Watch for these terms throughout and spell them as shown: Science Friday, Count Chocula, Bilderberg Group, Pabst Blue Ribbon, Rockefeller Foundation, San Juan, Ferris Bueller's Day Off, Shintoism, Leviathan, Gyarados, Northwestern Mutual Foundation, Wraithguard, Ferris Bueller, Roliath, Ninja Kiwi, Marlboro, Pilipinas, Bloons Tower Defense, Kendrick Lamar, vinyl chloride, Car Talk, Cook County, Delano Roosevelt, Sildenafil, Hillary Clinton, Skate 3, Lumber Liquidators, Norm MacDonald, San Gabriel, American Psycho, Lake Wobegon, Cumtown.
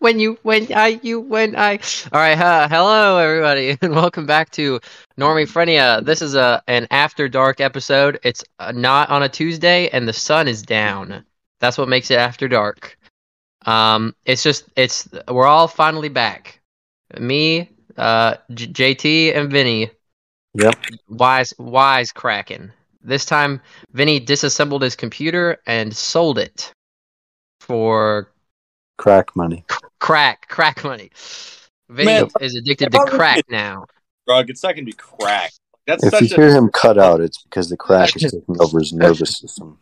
When I all right, hello everybody, and welcome back to Normie Phrenia. This is an after dark episode. It's not on a Tuesday, and the sun is down. That's what makes it after dark. We're all finally back. Me, JT, and Vinny. Yep. Wise cracking. This time, Vinny disassembled his computer and sold it for. Crack money. Crack money. Vinny is addicted to crack now. Drug, it's not going to be crack. If you hear him cut out, it's because the crack is taking over his nervous system.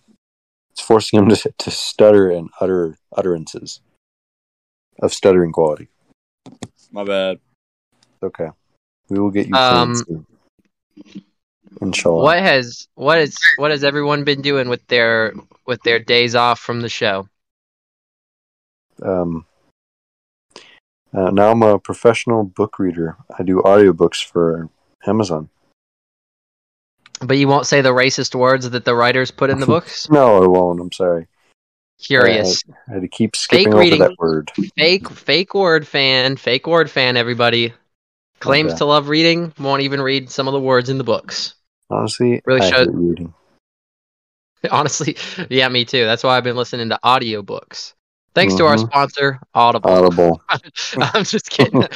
It's forcing him to stutter and utter utterances of stuttering quality. My bad. Okay. We will get you soon. Inshallah. What has everyone been doing with their days off from the show? Now I'm a professional book reader. I do audiobooks for Amazon. But you won't say the racist words that the writers put in the books? No, I won't. I'm sorry. Curious. I had to keep skipping over that word. Fake word fan, everybody. Claims to love reading, won't even read some of the words in the books. Honestly, really hate reading. Honestly, yeah, me too. That's why I've been listening to audiobooks. Thanks to our sponsor, Audible. I'm just kidding.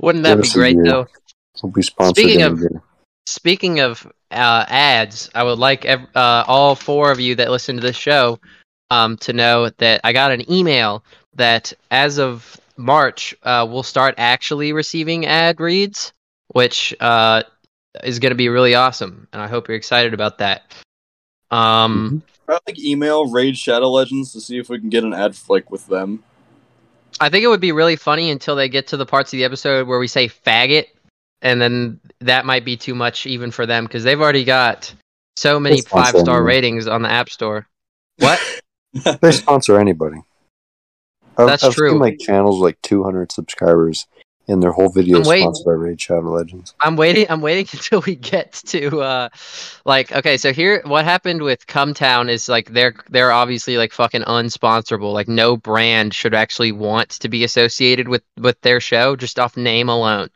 Wouldn't that be great, though? We'll be sponsored. Speaking of ads, I would like all four of you that listen to this show to know that I got an email that as of March, we'll start actually receiving ad reads, which is going to be really awesome, and I hope you're excited about that. I like email Raid Shadow Legends to see if we can get an ad flick with them. I think it would be really funny until they get to the parts of the episode where we say faggot, and then that might be too much even for them because they've already got so many 5-star ratings on the App Store. What? They sponsor anybody. That's true. I've seen channels 200 subscribers, and their whole video is sponsored by Raid Shadow Legends. I'm waiting until we get to so here what happened with Cumtown is they're obviously fucking unsponsorable. No brand should actually want to be associated with their show just off name alone.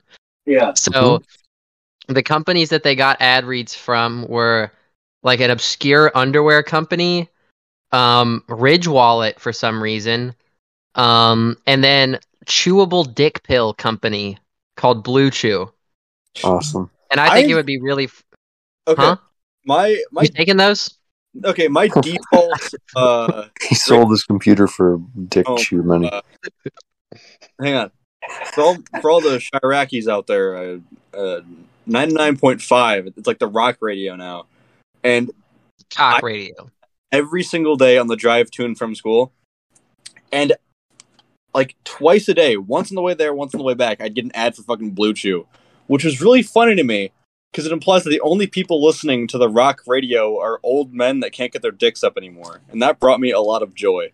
Yeah. So the companies that they got ad reads from were an obscure underwear company, Ridge Wallet for some reason, and then chewable dick pill company called Blue Chew. Awesome. And I think it would be really You taking those? Okay, my default he sold his computer for dick chew money. Hang on. For all the Shirakis out there, 99.5, it's the rock radio now. And radio. Every single day on the drive to and from school. And twice a day, once on the way there, once on the way back, I'd get an ad for fucking Blue Chew, which was really funny to me, because it implies that the only people listening to the rock radio are old men that can't get their dicks up anymore, and that brought me a lot of joy.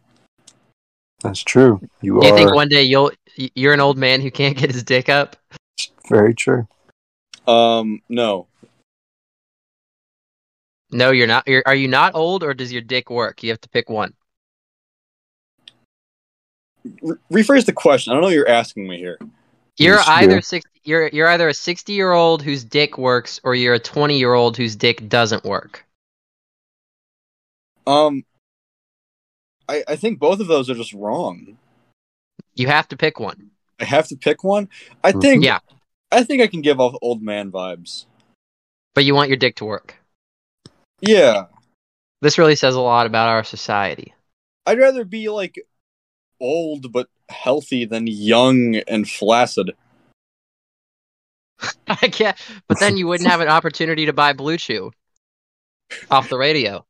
That's true. Do you think one day you're an old man who can't get his dick up? Very true. No. No, you're not. Are you not old, or does your dick work? You have to pick one. Rephrase the question. I don't know what you're asking me here. You're either a 60-year-old whose dick works, or you're a 20-year-old whose dick doesn't work. I think both of those are just wrong. You have to pick one. I have to pick one? I think I can give off old man vibes. But you want your dick to work. Yeah. This really says a lot about our society. I'd rather be old but healthy than young and flaccid. I can't, but then you wouldn't have an opportunity to buy Blue Chew off the radio.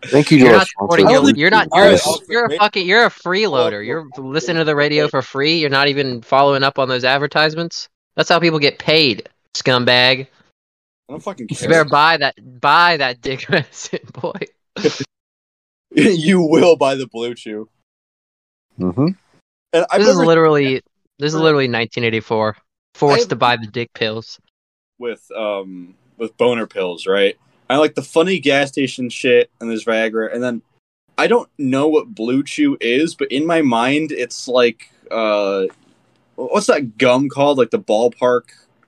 Thank you. You're a freeloader. You're listening to the radio for free. You're not even following up on those advertisements. That's how people get paid, scumbag. I don't fucking care. You better buy that dick medicine, boy. You will buy the Blue Chew. Mm-hmm. And this is literally 1984. Forced to buy the dick pills with boner pills, right? I like the funny gas station shit and there's Viagra, and then I don't know what Blue Chew is, but in my mind, it's like, what's that gum called? Like the ballpark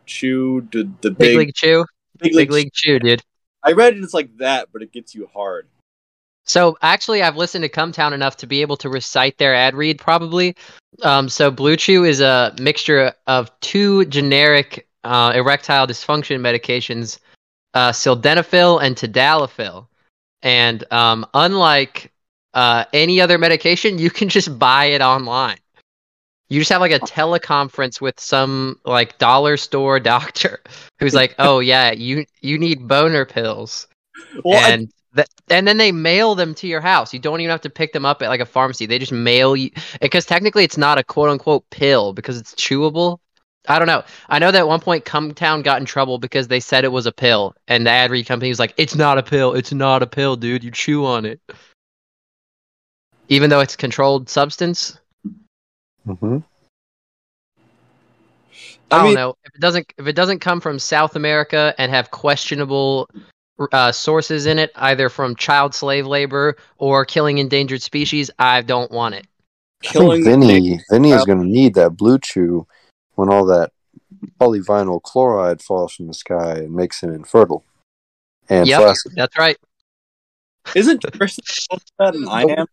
chew? The big league chew? Big league chew, dude. I read it, it's like that, but it gets you hard. So, actually, I've listened to Cumtown enough to be able to recite their ad read, probably. So, Blue Chew is a mixture of two generic erectile dysfunction medications, Sildenafil and Tadalafil. And unlike any other medication, you can just buy it online. You just have like a teleconference with some like dollar store doctor who's like, "Oh yeah, you need boner pills," and then they mail them to your house. You don't even have to pick them up at like a pharmacy. They just mail you, because technically it's not a quote unquote pill because it's chewable. I don't know. I know that at one point Cumtown got in trouble because they said it was a pill, and the ad read company was like, "It's not a pill. It's not a pill, dude. You chew on it," even though it's a controlled substance. Mm-hmm. I mean, I don't know if it doesn't come from South America and have questionable sources in it, either from child slave labor or killing endangered species. I don't want it. Vinny is going to need that Blue Chew when all that polyvinyl chloride falls from the sky and makes him infertile. And yep, flaccid. That's right. Isn't that an I am?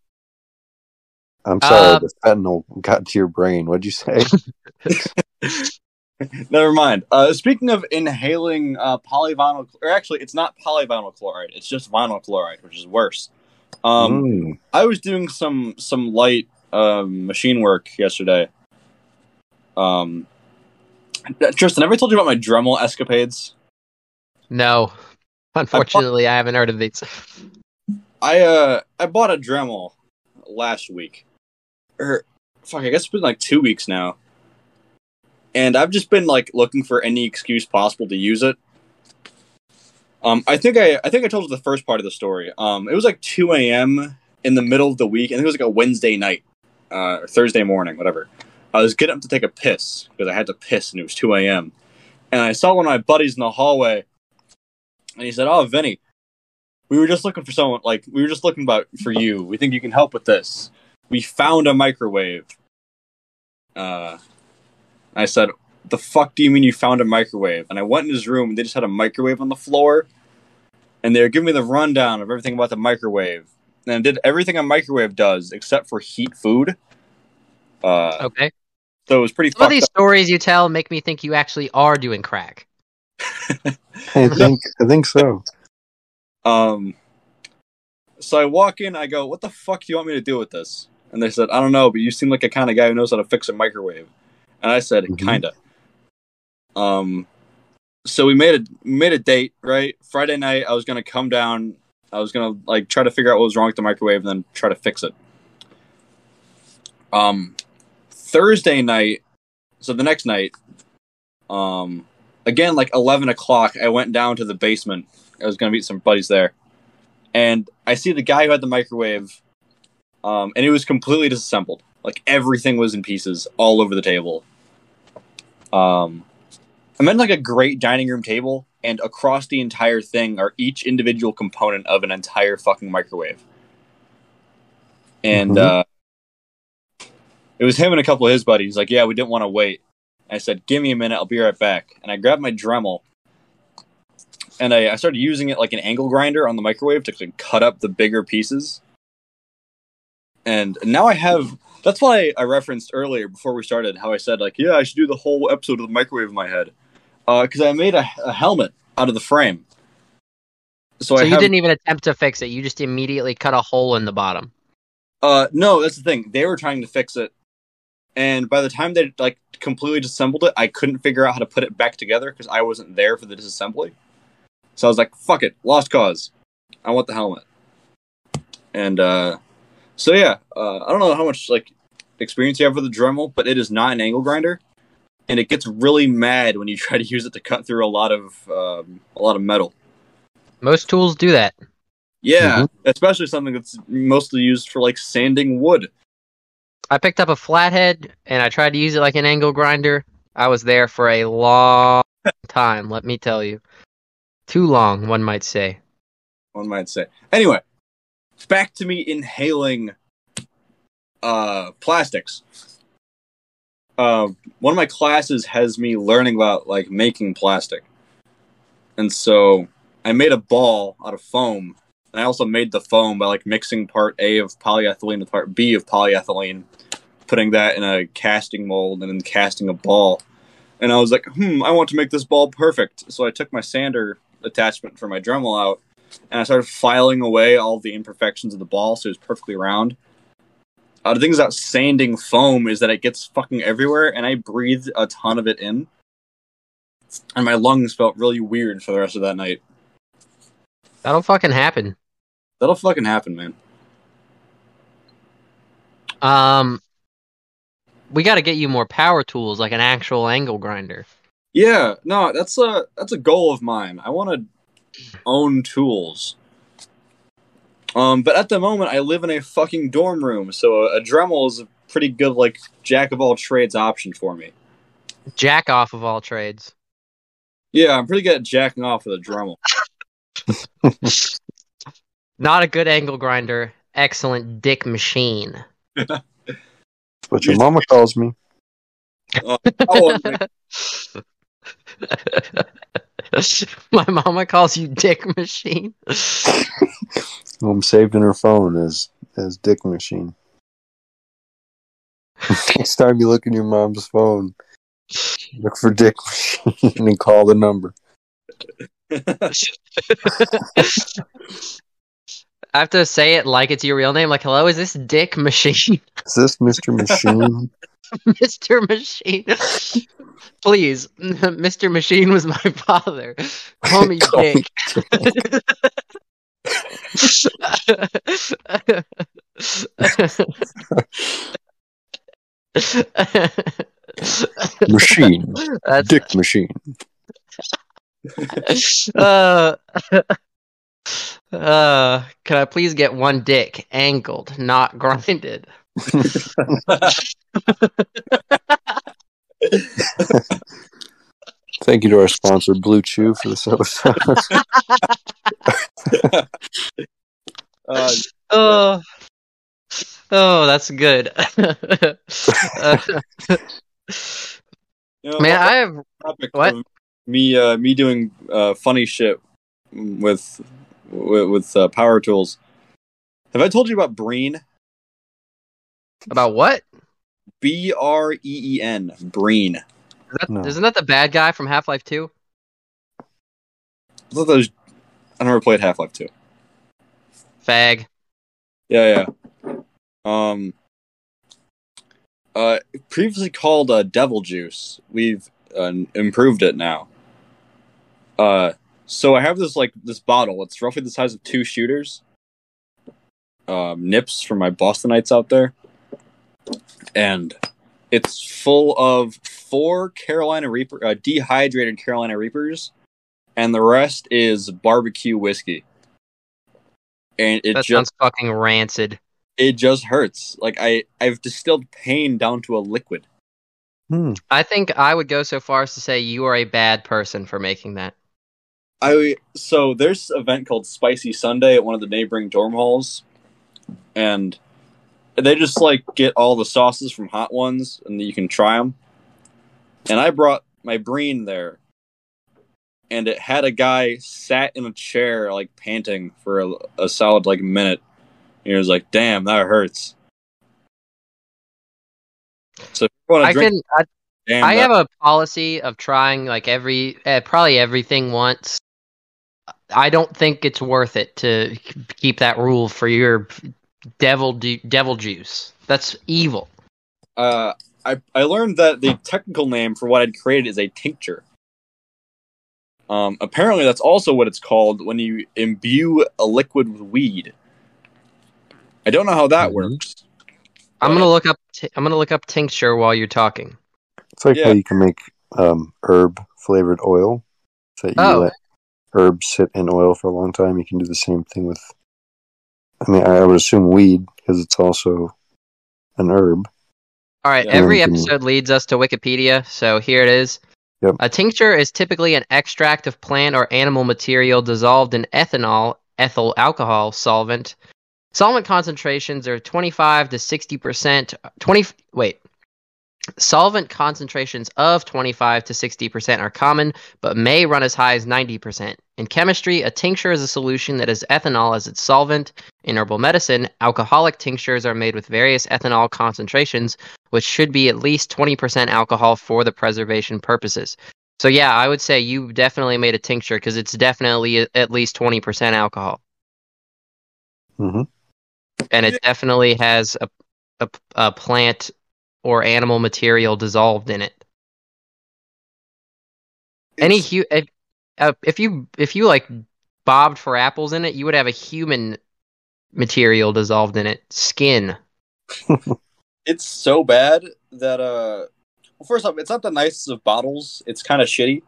I'm sorry, the fentanyl got to your brain. What'd you say? Never mind. Speaking of inhaling polyvinyl, or actually, it's not polyvinyl chloride. It's just vinyl chloride, which is worse. I was doing some light machine work yesterday. Tristan, have I told you about my Dremel escapades? No. Unfortunately, I haven't heard of these. I bought a Dremel last week. Or, fuck, I guess it's been like 2 weeks now. And I've just been like looking for any excuse possible to use it. I think I told you the first part of the story. It was like 2 a.m. in the middle of the week. I think it was like a Wednesday night, or Thursday morning, whatever. I was getting up to take a piss because I had to piss, and it was 2 a.m. And I saw one of my buddies in the hallway, and he said, "Oh, Vinny, we were just looking for you. We think you can help with this. We found a microwave." I said, "The fuck do you mean you found a microwave?" And I went in his room, and they just had a microwave on the floor, and they were giving me the rundown of everything about the microwave. And I did everything a microwave does except for heat food. Okay. So it was pretty fucked up. Some of these stories you tell make me think you actually are doing crack. I think so. So I walk in, I go, "What the fuck do you want me to do with this?" And they said, "I don't know, but you seem like a kind of guy who knows how to fix a microwave." And I said, "Kinda." So we made a date, right? Friday night, I was gonna come down. I was gonna like try to figure out what was wrong with the microwave and then try to fix it. Thursday night, so the next night, again like 11 o'clock, I went down to the basement. I was going to meet some buddies there. And I see the guy who had the microwave, and it was completely disassembled. Like, everything was in pieces all over the table. I'm in, like, a great dining room table, and across the entire thing are each individual component of an entire fucking microwave. And it was him and a couple of his buddies. Like, yeah, we didn't want to wait. I said, "Give me a minute, I'll be right back." And I grabbed my Dremel, and I started using it like an angle grinder on the microwave to like cut up the bigger pieces. And now I have... That's why I referenced earlier, before we started, how I said, like, yeah, I should do the whole episode of the microwave in my head. Because I made a helmet out of the frame. So you didn't even attempt to fix it. You just immediately cut a hole in the bottom. No, that's the thing. They were trying to fix it. And by the time they like completely disassembled it, I couldn't figure out how to put it back together because I wasn't there for the disassembly. So I was like, fuck it, lost cause. I want the helmet. And, so yeah, I don't know how much, like, experience you have with the Dremel, but it is not an angle grinder. And it gets really mad when you try to use it to cut through a lot of metal. Most tools do that. Yeah, especially something that's mostly used for, like, sanding wood. I picked up a flathead, and I tried to use it like an angle grinder. I was there for a long time, let me tell you. Too long, one might say. Anyway, It's back to me inhaling plastics. One of my classes has me learning about, like, making plastic. And so I made a ball out of foam. And I also made the foam by, like, mixing part A of polyethylene with part B of polyethylene, putting that in a casting mold and then casting a ball. And I was like, I want to make this ball perfect. So I took my sander attachment for my Dremel out, and I started filing away all the imperfections of the ball so it was perfectly round. The thing about sanding foam is that it gets fucking everywhere, and I breathed a ton of it in. And my lungs felt really weird for the rest of that night. That'll fucking happen. That'll fucking happen, man. We gotta get you more power tools, like an actual angle grinder. Yeah, no, that's a goal of mine. I want to own tools. But at the moment, I live in a fucking dorm room, so a Dremel is a pretty good, like, jack-of-all-trades option for me. Jack-off-of-all-trades. Yeah, I'm pretty good at jacking off with a Dremel. Not a good angle grinder. Excellent dick machine. That's what your mama calls me. My mama calls you dick machine? Well, I'm saved in her phone as dick machine. Next time you look in your mom's phone, look for dick machine and call the number. I have to say it like it's your real name. Like, hello, is this dick machine? Is this Mr. Machine? Mr. Machine. Please, Mr. Machine was my father. Call me Call dick. Me dick. Machine. That's... dick machine. Can I please get one dick angled, not grinded? Thank you to our sponsor, Blue Chew, for this episode. Oh, that's good. Man, I have what? Me doing funny shit with power tools. Have I told you about Breen? About what? B-R-E-E-N. Breen. No. Isn't that the bad guy from Half Life 2? I never played Half Life 2. Fag. Yeah. Previously called Devil Juice. We've improved it now. So I have this bottle. It's roughly the size of two shooters. Nips for my Bostonites out there, and it's full of 4 Carolina Reaper, dehydrated Carolina Reapers, and the rest is barbecue whiskey. And it sounds fucking rancid. It just hurts. Like I've distilled pain down to a liquid. I think I would go so far as to say you are a bad person for making that. So there's an event called Spicy Sunday at one of the neighboring dorm halls, and they just, like, get all the sauces from Hot Ones, and you can try them. And I brought my Breen there, and it had a guy sat in a chair, like, panting for a solid, like, minute. And he was like, damn, that hurts. So if you want to drink... I have a policy of trying, like, probably everything once. I don't think it's worth it to keep that rule for your... Devil juice. That's evil. I learned that the technical name for what I'd created is a tincture. Apparently that's also what it's called when you imbue a liquid with weed. I don't know how that works. I'm gonna look up tincture while you're talking. It's like how you can make herb flavored oil. So you let herbs sit in oil for a long time. You can do the same thing with. I mean, I would assume weed, because it's also an herb. All right, every episode leads us to Wikipedia, so here it is. Yep. A tincture is typically an extract of plant or animal material dissolved in ethanol, ethyl alcohol solvent, Solvent concentrations are 25 to 60%. Solvent concentrations of 25 to 60% are common, but may run as high as 90%. In chemistry, a tincture is a solution that has ethanol as its solvent. In herbal medicine, alcoholic tinctures are made with various ethanol concentrations, which should be at least 20% alcohol for the preservation purposes. So yeah, I would say you definitely made a tincture because it's definitely at least 20% alcohol. Mm-hmm. And it definitely has a plant or animal material dissolved in it. If you like bobbed for apples in it, you would have a human material dissolved in it, skin. It's so bad that well, first off, it's not the nicest of bottles. It's kind of shitty,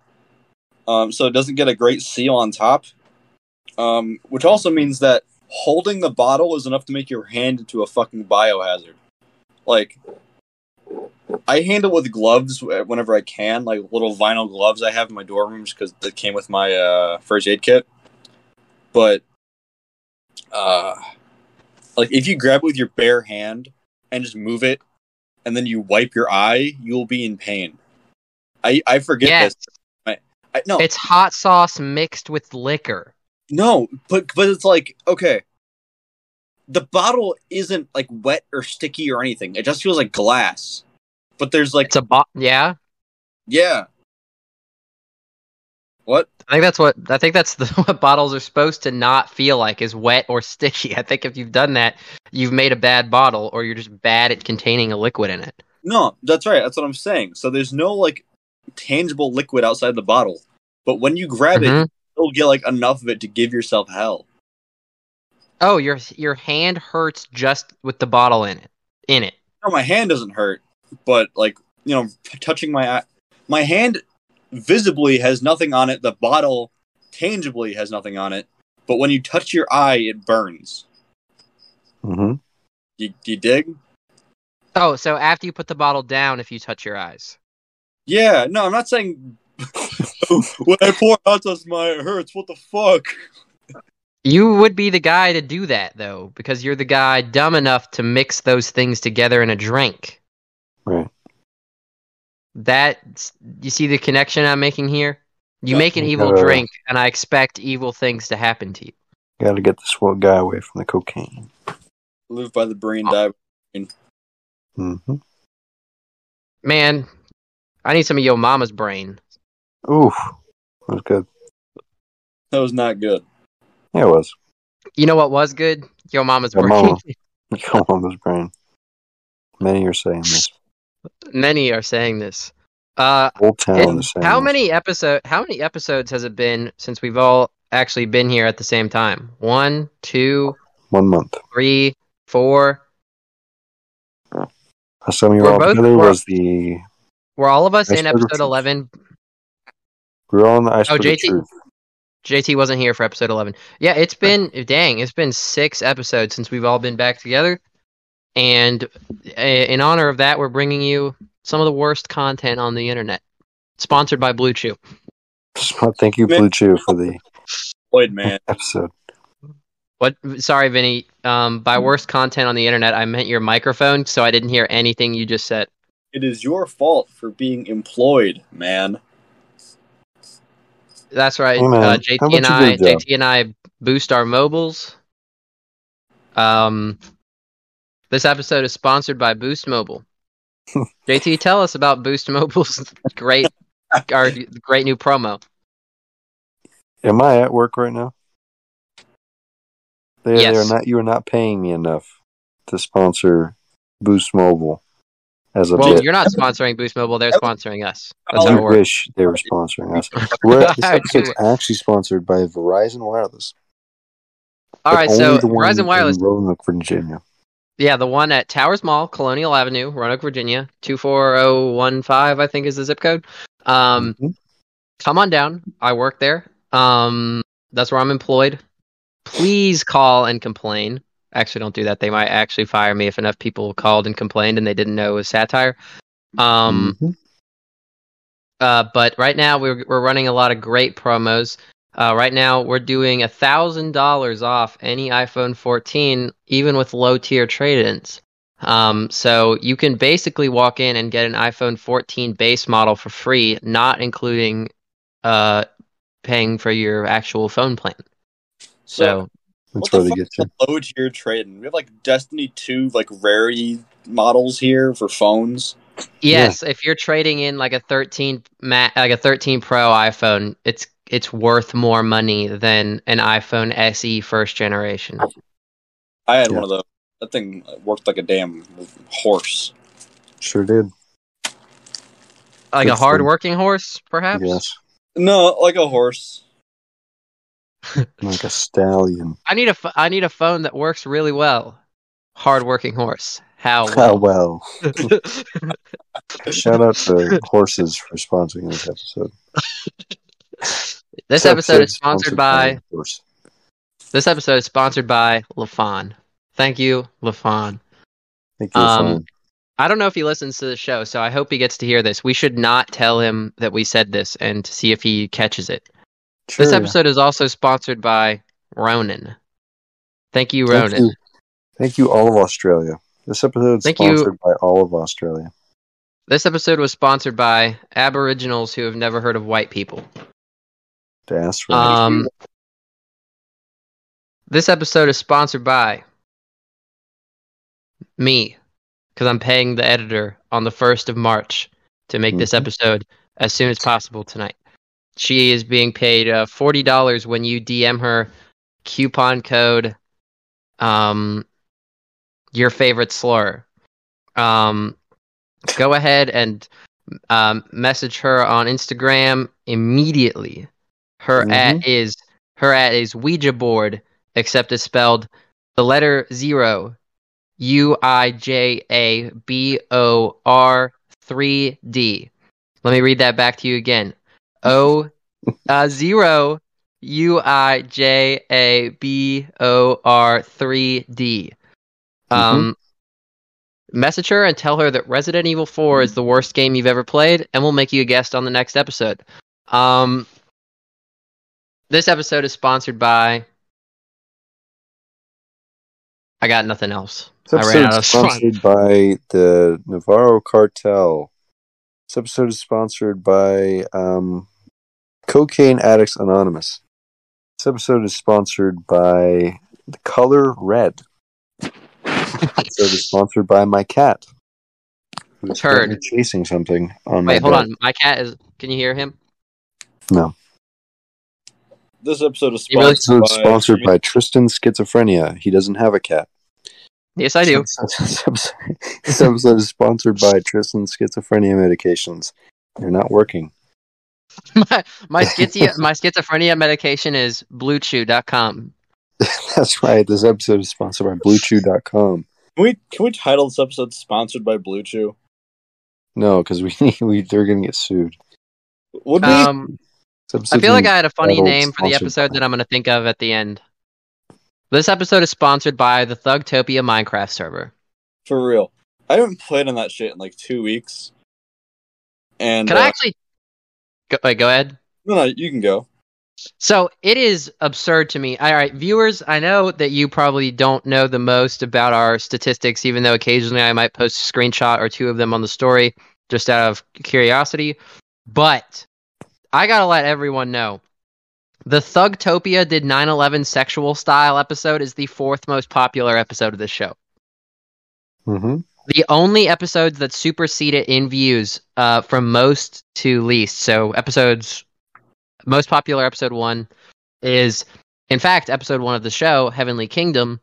so it doesn't get a great seal on top, which also means that holding the bottle is enough to make your hand into a fucking biohazard. Like, I handle with gloves whenever I can, like little vinyl gloves I have in my dorm rooms because they came with my first aid kit. But, like, if you grab it with your bare hand and just move it, and then you wipe your eye, you'll be in pain. I forget this. No, it's hot sauce mixed with liquor. No, but it's like, okay, the bottle isn't like wet or sticky or anything. It just feels like glass. But there's like... It's a bot. Yeah? Yeah. What? I think that's what bottles are supposed to not feel like, is wet or sticky. I think if you've done that, you've made a bad bottle, or you're just bad at containing a liquid in it. No, that's right. That's what I'm saying. So there's no like tangible liquid outside the bottle. But when you grab it, you'll get like enough of it to give yourself hell. Oh, your hand hurts just with the bottle in it. No, my hand doesn't hurt. But, like, you know, touching my eye... My hand visibly has nothing on it. The bottle tangibly has nothing on it. But when you touch your eye, it burns. Mm-hmm. You dig? Oh, so after you put the bottle down, if you touch your eyes. Yeah, no, I'm not saying... When I pour out this, my it hurts. What the fuck? You would be the guy to do that, though, because you're the guy dumb enough to mix those things together in a drink. Right. That, you see the connection I'm making here? You make an evil drink, and I expect evil things to happen to you. Gotta get this one guy away from the cocaine. Live by the brain, die by the brain. Mm-hmm. Man, I need some of your mama's brain. Oof. That was good. That was not good. Yeah, it was. You know what was good? Your mama's brain. Your mama's brain. Many are saying this. Old Town is saying How many episodes has it been since we've all actually been here at the same time? 1 month. 3, 4. Last time we were all together was the... Were all of us in episode 11? We were all in the Iceberg of Truth. JT wasn't here for episode 11. Yeah, it's been... Dang, it's been 6 episodes since we've all been back together. And in honor of that, we're bringing you some of the worst content on the internet. Sponsored by Blue Chew. Thank you, Blue Chew, for the episode. What? Sorry, Vinny. By worst content on the internet, I meant your microphone, so I didn't hear anything you just said. It is your fault for being employed, man. That's right. Hey, JT and I boost our mobiles. This episode is sponsored by Boost Mobile. JT, tell us about Boost Mobile's great new promo. Am I at work right now? Yes. You are not paying me enough to sponsor Boost Mobile. Well, you're not sponsoring Boost Mobile. They're sponsoring us. I wish they were sponsoring us. This episode's actually sponsored by Verizon Wireless. All right, so Verizon Wireless in Roanoke, Virginia. Yeah, the one at Towers Mall, Colonial Avenue, Roanoke, Virginia, 24015, I think is the zip code. Come on down. I work there. That's where I'm employed. Please call and complain. Actually, don't do that. They might actually fire me if enough people called and complained and they didn't know it was satire. But right now we're running a lot of great promos. Right now, we're doing $1,000 off any iPhone 14, even with low-tier trade-ins. So you can basically walk in and get an iPhone 14 base model for free, not including paying for your actual phone plan. So that's really good. Low-tier trade-in. We have like Destiny 2 like rarity models here for phones. Yes, yeah. If you're trading in like a 13 Pro iPhone, it's worth more money than an iPhone SE first generation. I had one of those. That thing worked like a damn horse. Sure did. Like a hard-working horse, perhaps? Yes. No, like a horse. Like a stallion. I need a phone that works really well. Hard-working horse. How well. Shout out to horses for sponsoring this episode. This episode is sponsored by LaFon. Thank you, LaFon. Thank you, LaFon. I don't know if he listens to the show, so I hope he gets to hear this. We should not tell him that we said this and to see if he catches it. Sure. This episode is also sponsored by Ronan. Thank you, Ronan. Thank you, all of Australia. This episode is sponsored by all of Australia. This episode was sponsored by Aboriginals who have never heard of white people. That's right. This episode is sponsored by me, because I'm paying the editor on the 1st of March to make this episode as soon as possible tonight. She is being paid $40 when you DM her coupon code your favorite slur. Go ahead and message her on Instagram immediately. Her at is Ouija board, except it's spelled the letter 0 UIJABOR3D. Let me read that back to you again. 0 UIJABOR3D. Message her and tell her that Resident Evil 4 is the worst game you've ever played, and we'll make you a guest on the next episode. This episode is sponsored by... I got nothing else. This episode is sponsored by the Navarro Cartel. This episode is sponsored by Cocaine Addicts Anonymous. This episode is sponsored by The Color Red. This episode is sponsored by my cat. Who's chasing something on my bed. Wait, hold on. My cat is... Can you hear him? No. This episode is sponsored by Tristan Schizophrenia. He doesn't have a cat. Yes, I do. This episode is sponsored by Tristan Schizophrenia medications. They're not working. My schizophrenia medication is BlueChew.com. That's right. This episode is sponsored by BlueChew.com. Can we title this episode "Sponsored by Blue Chew"? No, because they're going to get sued. Would we? I feel like I had a funny name for the episode that I'm going to think of at the end. This episode is sponsored by the Thugtopia Minecraft server. For real. I haven't played on that shit in like 2 weeks. And can I actually... Go ahead. No, you can go. So, it is absurd to me. All right, viewers, I know that you probably don't know the most about our statistics, even though occasionally I might post a screenshot or two of them on the story, just out of curiosity. But... I gotta let everyone know, the Thugtopia Did 9/11 Sexual Style episode is the 4th most popular episode of this show. Mm-hmm. The only episodes that supersede it in views from most to least. So most popular episode 1 is, in fact, episode 1 of the show, Heavenly Kingdom.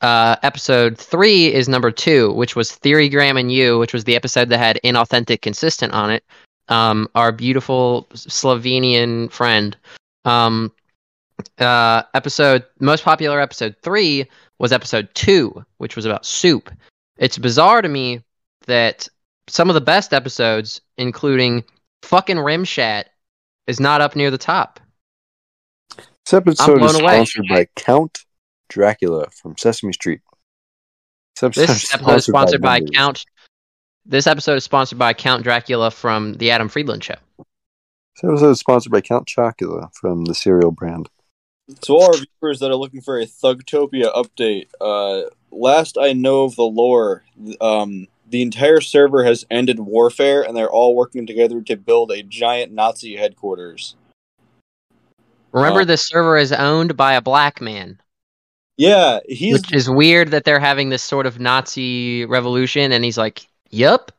Episode 3 is number 2, which was Theory, Graham, and You, which was the episode that had Inauthentic Consistent on it. Our beautiful Slovenian friend. Most popular episode 3 was episode 2, which was about soup. It's bizarre to me that some of the best episodes, including fucking Rimshat, is not up near the top. This episode is sponsored by Count Dracula from Sesame Street. This episode is sponsored by Count Dracula from The Adam Friedland Show. This episode is sponsored by Count Chocula from the cereal brand. To all our viewers that are looking for a Thugtopia update, last I know of the lore, the entire server has ended warfare, and they're all working together to build a giant Nazi headquarters. Remember, this server is owned by a black man. Yeah, which is weird that they're having this sort of Nazi revolution, and he's like, "Yup."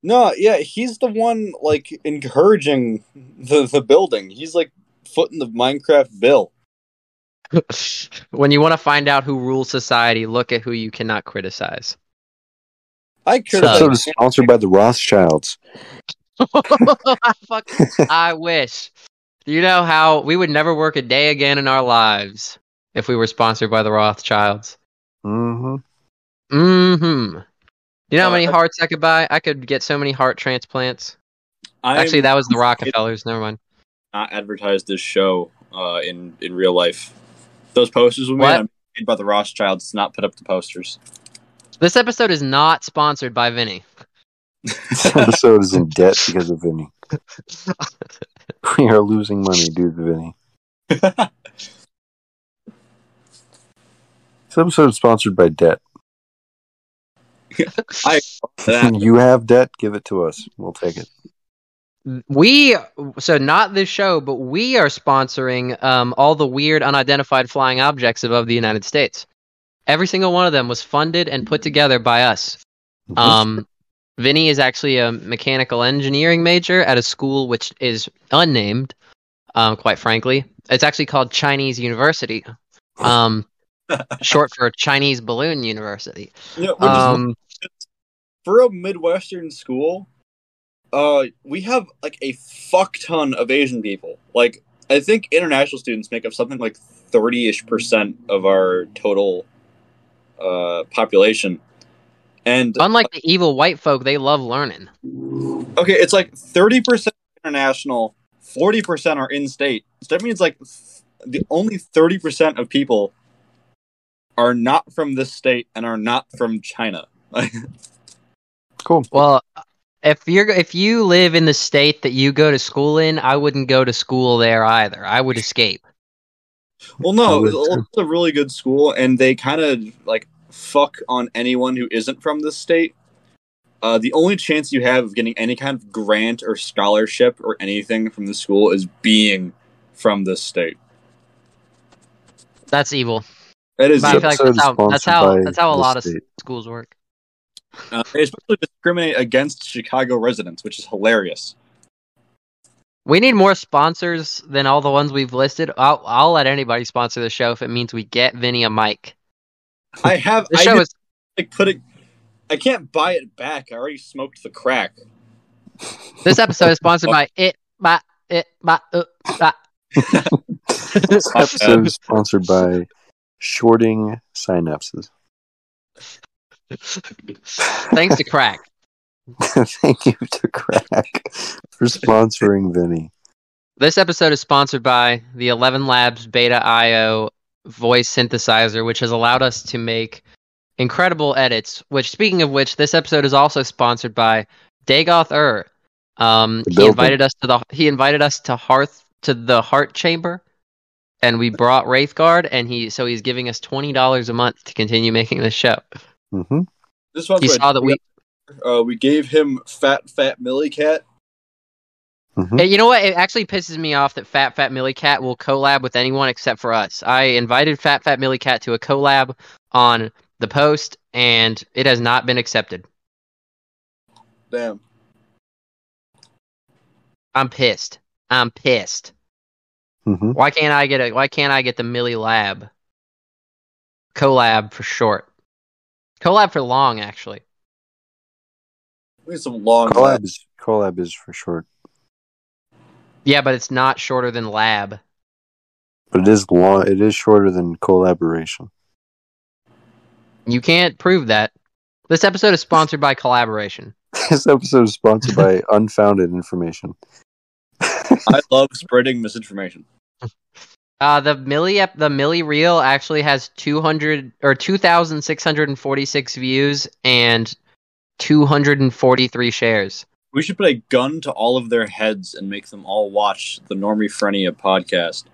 No, yeah, he's the one like encouraging the building. He's like footing the Minecraft bill. When you want to find out who rules society, look at who you cannot criticize. I criticize. This episode is sponsored by the Rothschilds. I wish. You know how we would never work a day again in our lives if we were sponsored by the Rothschilds. Mm-hmm. Mm-hmm. You know how many hearts I could buy? I could get so many heart transplants. Actually, that was the Rockefellers. Never mind. Not advertised this show in real life. Those posters were made by the Rothschilds to not put up the posters. This episode is not sponsored by Vinny. This episode is in debt because of Vinny. We are losing money due to Vinny. This episode is sponsored by debt. You have debt, give it to us. We'll take it. So not this show, but we are sponsoring all the weird unidentified flying objects above the United States. Every single one of them was funded and put together by us. Vinny is actually a mechanical engineering major at a school which is unnamed, quite frankly. It's actually called Chinese University, short for Chinese Balloon University. Yeah, for a Midwestern school, we have like a fuck ton of Asian people. Like, I think international students make up something like 30-ish% of our total population. And unlike the evil white folk, they love learning. Okay, it's like 30% international, 40% are in-state. So that means like the only 30% of people are not from this state and are not from China. Cool. Well, if you live in the state that you go to school in, I wouldn't go to school there either. I would escape. Well, no, it's a really good school, and they kind of like fuck on anyone who isn't from this state. The only chance you have of getting any kind of grant or scholarship or anything from the school is being from this state. That's evil. That is. I feel like that's how a lot of schools work. They especially discriminate against Chicago residents, which is hilarious. We need more sponsors than all the ones we've listed. I'll let anybody sponsor the show if it means we get Vinny a mic. I have. The show is like putting. I can't buy it back. I already smoked the crack. This episode is sponsored by This episode is sponsored by shorting synapses. Thanks to crack. Thank you to crack for sponsoring Vinny. This episode is sponsored by the 11 Labs Beta IO voice synthesizer, which has allowed us to make incredible edits, which, speaking of which, this episode is also sponsored by Dagoth Ur. He invited us to the Heart Chamber, and we brought Wraithguard, and he's giving us $20 a month to continue making this show. Mm-hmm. We gave him Fat Fat Millie Cat. Mm-hmm. Hey, you know what? It actually pisses me off that Fat Fat Millie Cat will collab with anyone except for us. I invited Fat Fat Millie Cat to a collab on The Post, and it has not been accepted. Damn. I'm pissed. Mm-hmm. Why can't I get the Millie Lab? Collab for short. Collab for long, actually. We need some long collabs. Collab is for short. Yeah, but it's not shorter than lab. But it is long. It is shorter than collaboration. You can't prove that. This episode is sponsored by collaboration. This episode is sponsored by unfounded information. I love spreading misinformation. The Millie reel actually has 2,646 views and 243 shares. We should put a gun to all of their heads and make them all watch the Normie Phrenia podcast.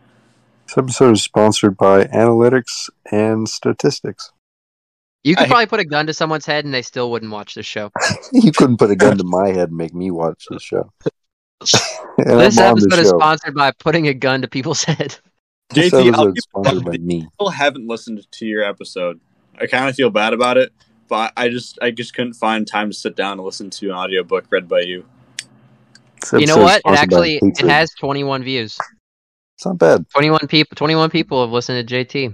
This episode is sponsored by Analytics and Statistics. You could probably put a gun to someone's head and they still wouldn't watch this show. You couldn't put a gun to my head and make me watch this show. This episode is sponsored by putting a gun to people's head. JT, I'll be sponsored by me. People haven't listened to your episode. I kind of feel bad about it. But I just couldn't find time to sit down and listen to an audiobook read by you. You know what? It has 21 views. It's not bad. 21 people have listened to JT.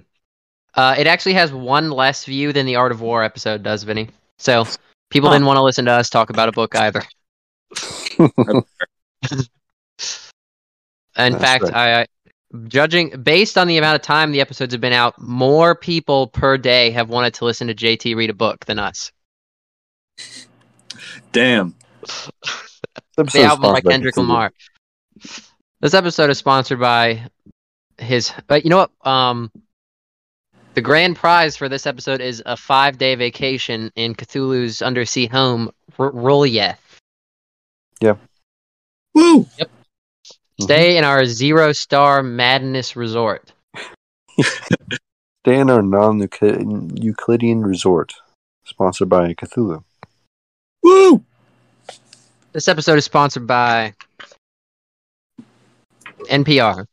It actually has one less view than the Art of War episode does, Vinny. So people didn't want to listen to us talk about a book either. In fact, judging based on the amount of time the episodes have been out, more people per day have wanted to listen to JT read a book than us. Damn. The album by Kendrick Lamar. This episode is sponsored by his... But you know what? The grand prize for this episode is a 5-day vacation in Cthulhu's undersea home, Roliath. Yeah. Woo! Yep. Stay in our 0-star madness resort. Stay in our non-Euclidean resort, sponsored by Cthulhu. Woo! This episode is sponsored by NPR.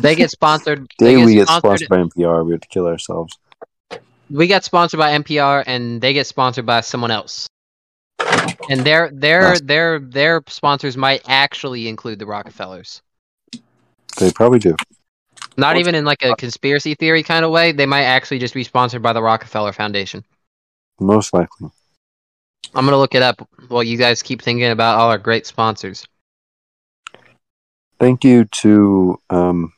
They get sponsored. We get sponsored by NPR. We have to kill ourselves. We got sponsored by NPR, and they get sponsored by someone else. And their sponsors might actually include the Rockefellers. They probably do. Not even in like a conspiracy theory kind of way. They might actually just be sponsored by the Rockefeller Foundation. Most likely. I'm going to look it up while you guys keep thinking about all our great sponsors. Thank you to Two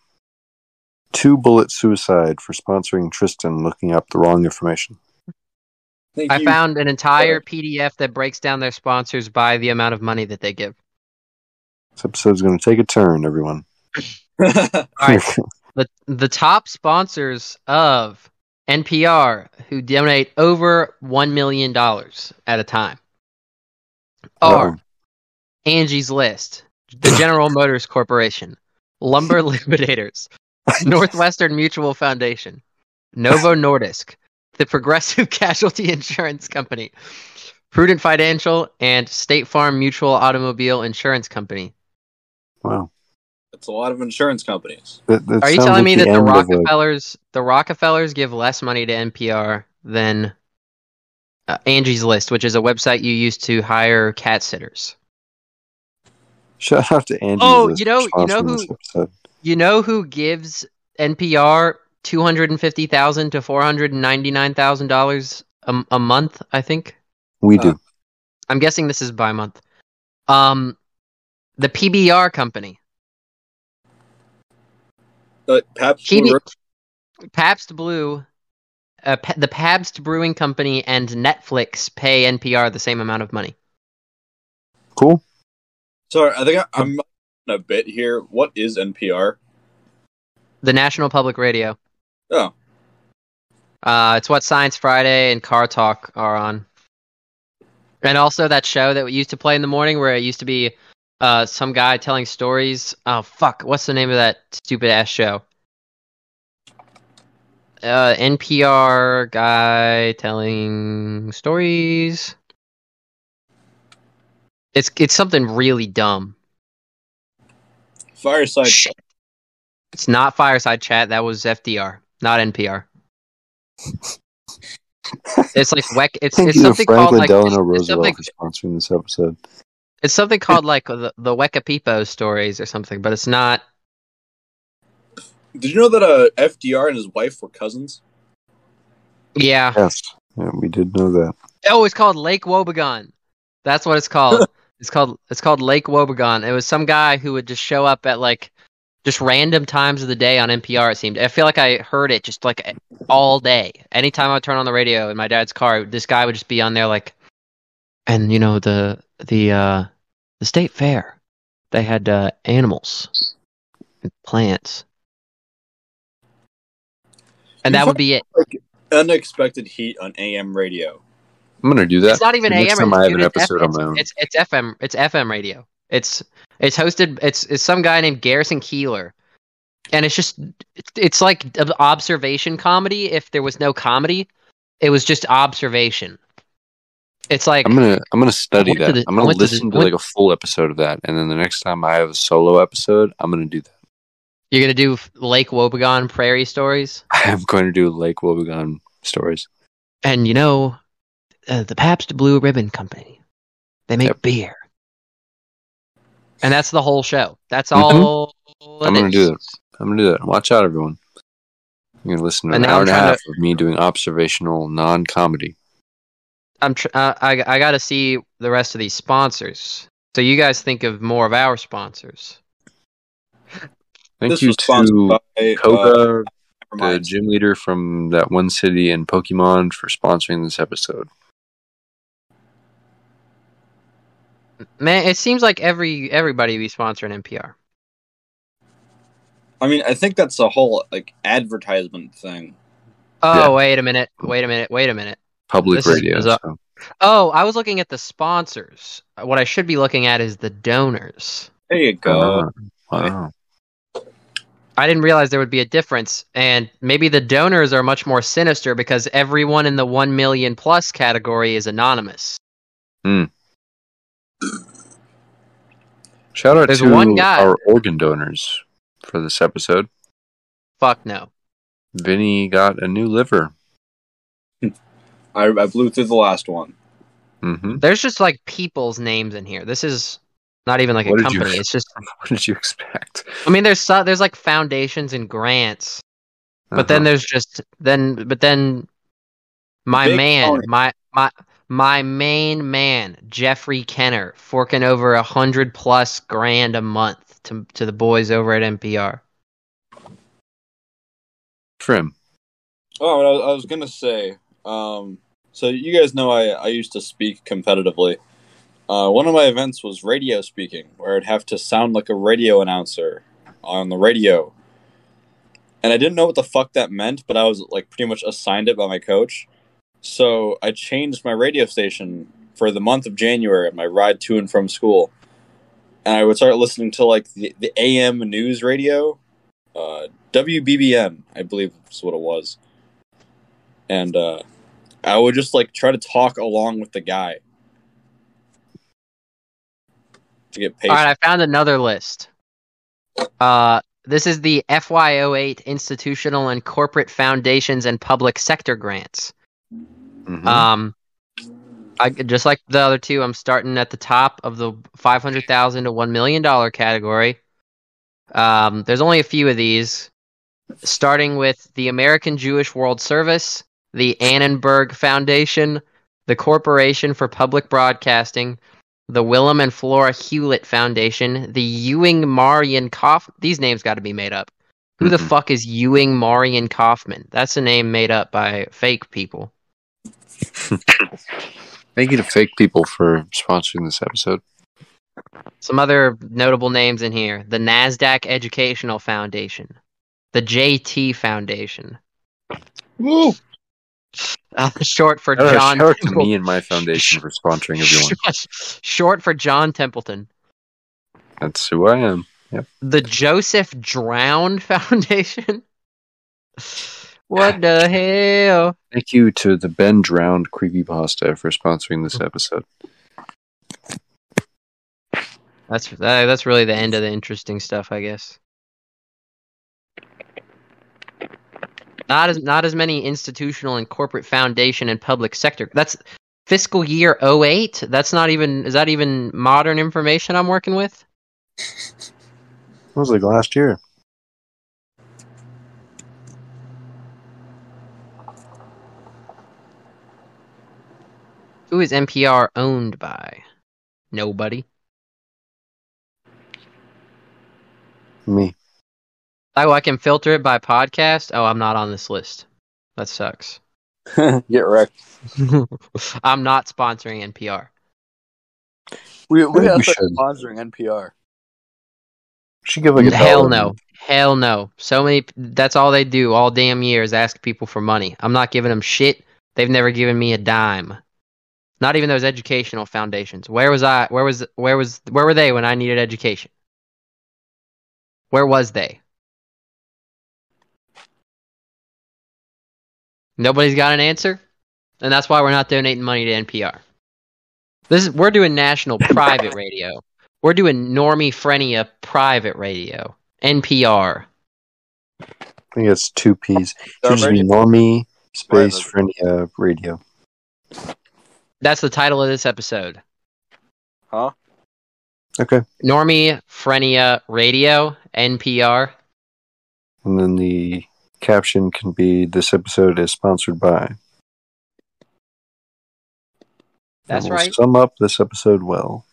Bullet Suicide for sponsoring Tristan looking up the wrong information. I found an entire PDF that breaks down their sponsors by the amount of money that they give. This episode's going to take a turn, everyone. All right. The top sponsors of NPR who donate over $1 million at a time are Angie's List, the General Motors Corporation, Lumber Liquidators, Northwestern Mutual Foundation, Novo Nordisk, the Progressive Casualty Insurance Company, Prudent Financial, and State Farm Mutual Automobile Insurance Company. Wow. That's a lot of insurance companies. Are you telling me that the Rockefellers give less money to NPR than Angie's List, which is a website you use to hire cat sitters? Shout out to Angie's List. You know who gives NPR $250,000 to $499,000 a month, I think. We do. I'm guessing this is by month. The PBR company. The Pabst Brewing Company and Netflix pay NPR the same amount of money. Cool. Sorry, I think I'm a bit here. What is NPR? The National Public Radio. Oh. It's what Science Friday and Car Talk are on. And also that show that we used to play in the morning where it used to be some guy telling stories. Oh, fuck. What's the name of that stupid-ass show? NPR guy telling stories. It's something really dumb. Fireside. Shit. It's not Fireside Chat. That was FDR. Not NPR. It's like it's something called like Delano Roosevelt for sponsoring this episode. It's something called like the Wekapipo stories or something, but it's not. Did you know that FDR and his wife were cousins? Yeah. Yes, yeah, we did know that. Oh, it's called Lake Wobegon. That's what it's called. It's called Lake Wobegon. It was some guy who would just show up at like. Just random times of the day on NPR, it seemed. I feel like I heard it just like all day. Anytime I would turn on the radio in my dad's car, this guy would just be on there like, and you know, the state fair, they had animals and plants. And that would be it. Like unexpected heat on AM radio. I'm gonna do that. It's not even AM. Next time I have an episode on my own. It's FM. It's FM radio. It's hosted. It's some guy named Garrison Keillor, and it's just it's like observation comedy. If there was no comedy, it was just observation. It's like I'm gonna study that. I'm gonna listen to like a full episode of that, and then the next time I have a solo episode, I'm gonna do that. You're gonna do Lake Wobegon prairie stories. I am going to do Lake Wobegon stories. And you know, the Pabst Blue Ribbon Company, they make beer, and that's the whole show. That's all. I'm gonna do that. Watch out, everyone. You're gonna listen to an hour and a half of me doing observational non-comedy. I got to see the rest of these sponsors. So you guys think of more of our sponsors. Thank you to Koga, the gym leader from that one city in Pokemon, for sponsoring this episode. Man, it seems like everybody be sponsoring NPR. I mean, I think that's a whole like advertisement thing. Oh, yeah. Wait a minute. Public radio. I was looking at the sponsors. What I should be looking at is the donors. There you go. Wow. I didn't realize there would be a difference, and maybe the donors are much more sinister because everyone in the 1 million plus category is anonymous. Hmm. Shout out to our organ donors for this episode. Fuck no. Vinny got a new liver. I blew through the last one. Mm-hmm. There's just like people's names in here. This is not even like a company. It's just. What did you expect? I mean, there's like foundations and grants, but then there's just then my big man, party. my main man, Jeffrey Kenner, forking over 100+ grand a month to the boys over at NPR. Trim. Oh, I was gonna say. So you guys know I used to speak competitively. One of my events was radio speaking, where I'd have to sound like a radio announcer on the radio. And I didn't know what the fuck that meant, but I was like pretty much assigned it by my coach. So I changed my radio station for the month of January on my ride to and from school. And I would start listening to like the AM news radio, WBBM, I believe is what it was. And I would just like try to talk along with the guy to get paid. All right, I found another list. This is the FY08 Institutional and Corporate Foundations and Public Sector Grants. Mm-hmm. I just like the other two. I'm starting at the top of the $500,000 to $1 million category. There's only a few of these, starting with the American Jewish World Service, the Annenberg Foundation, the Corporation for Public Broadcasting, the Willem and Flora Hewlett Foundation, the Ewing Marion Kaufman. These names got to be made up. Who the fuck is Ewing Marion Kaufman? That's a name made up by fake people. Thank you to fake people for sponsoring this episode. Some other notable names in here. The NASDAQ Educational Foundation. The JT Foundation. Woo! Short for John. Shout out to me and my foundation for sponsoring everyone. Short for John Templeton. That's who I am. Yep. The Joseph Drown Foundation. What the hell? Thank you to the Ben Drowned Creepypasta for sponsoring this episode. That's really the end of the interesting stuff, I guess. Not as many institutional and corporate foundation and public sector. That's fiscal year 08. That's not even, is that even modern information I'm working with? It was like last year. Who is NPR owned by? Nobody. Me. Oh, I can filter it by podcast? Oh, I'm not on this list. That sucks. Get wrecked. I'm not sponsoring NPR. We are sponsoring NPR. Should give like $1. Hell no. So many. That's all they do all damn year is ask people for money. I'm not giving them shit. They've never given me a dime. Not even those educational foundations. Where was I? Where were they when I needed education? Where was they? Nobody's got an answer, and that's why we're not donating money to NPR. We're doing national private radio. We're doing Normie Phrenia private radio. NPR. I think it's two P's. It should just be Normie Space Phrenia Radio. That's the title of this episode. Huh? Okay. Normie Phrenia Radio, NPR. And then the caption can be, this episode is sponsored by. That's right. Sum up this episode well.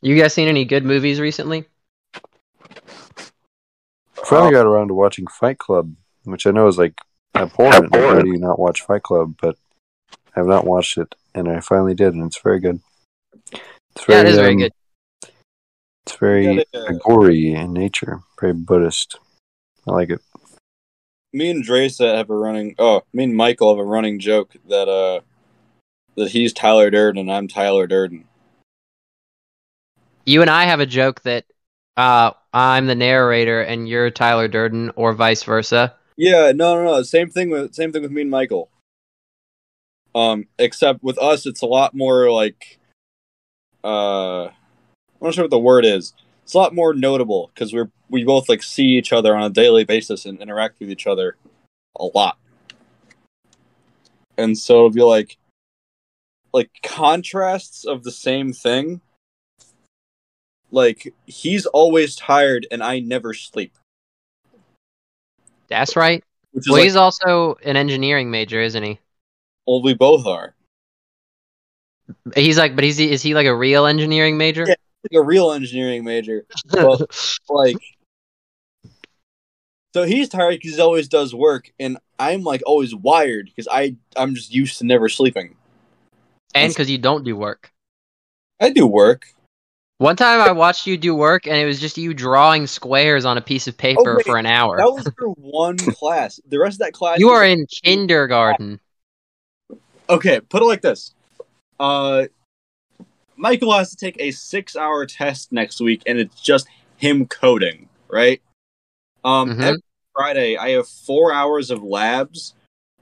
You guys seen any good movies recently? Finally got around to watching Fight Club, which I know is like abhorrent. Why do you not watch Fight Club? But I've not watched it, and I finally did, and it's very good. It is very good. It's very gory in nature, very Buddhist. I like it. Me and Michael have a running joke that that he's Tyler Durden and I'm Tyler Durden. You and I have a joke that I'm the narrator and you're Tyler Durden, or vice versa. Yeah, no. Same thing with me and Michael. Except with us, it's a lot more like I'm not sure what the word is. It's a lot more notable because we both like see each other on a daily basis and interact with each other a lot, and so it'll be like contrasts of the same thing. Like, he's always tired and I never sleep. That's right. Well, he's also an engineering major, isn't he? Well, we both are. He's like, but is he like a real engineering major? Yeah. A real engineering major, but so he's tired because he always does work, and I'm like always wired because I'm just used to never sleeping. And because you don't do work. I do work. One time I watched you do work, and it was just you drawing squares on a piece of paper for an hour. That was for one class. The rest of that class, you are in kindergarten. Okay, put it like this. Michael has to take a 6-hour test next week, and it's just him coding, right? Every Friday, I have 4 hours of labs,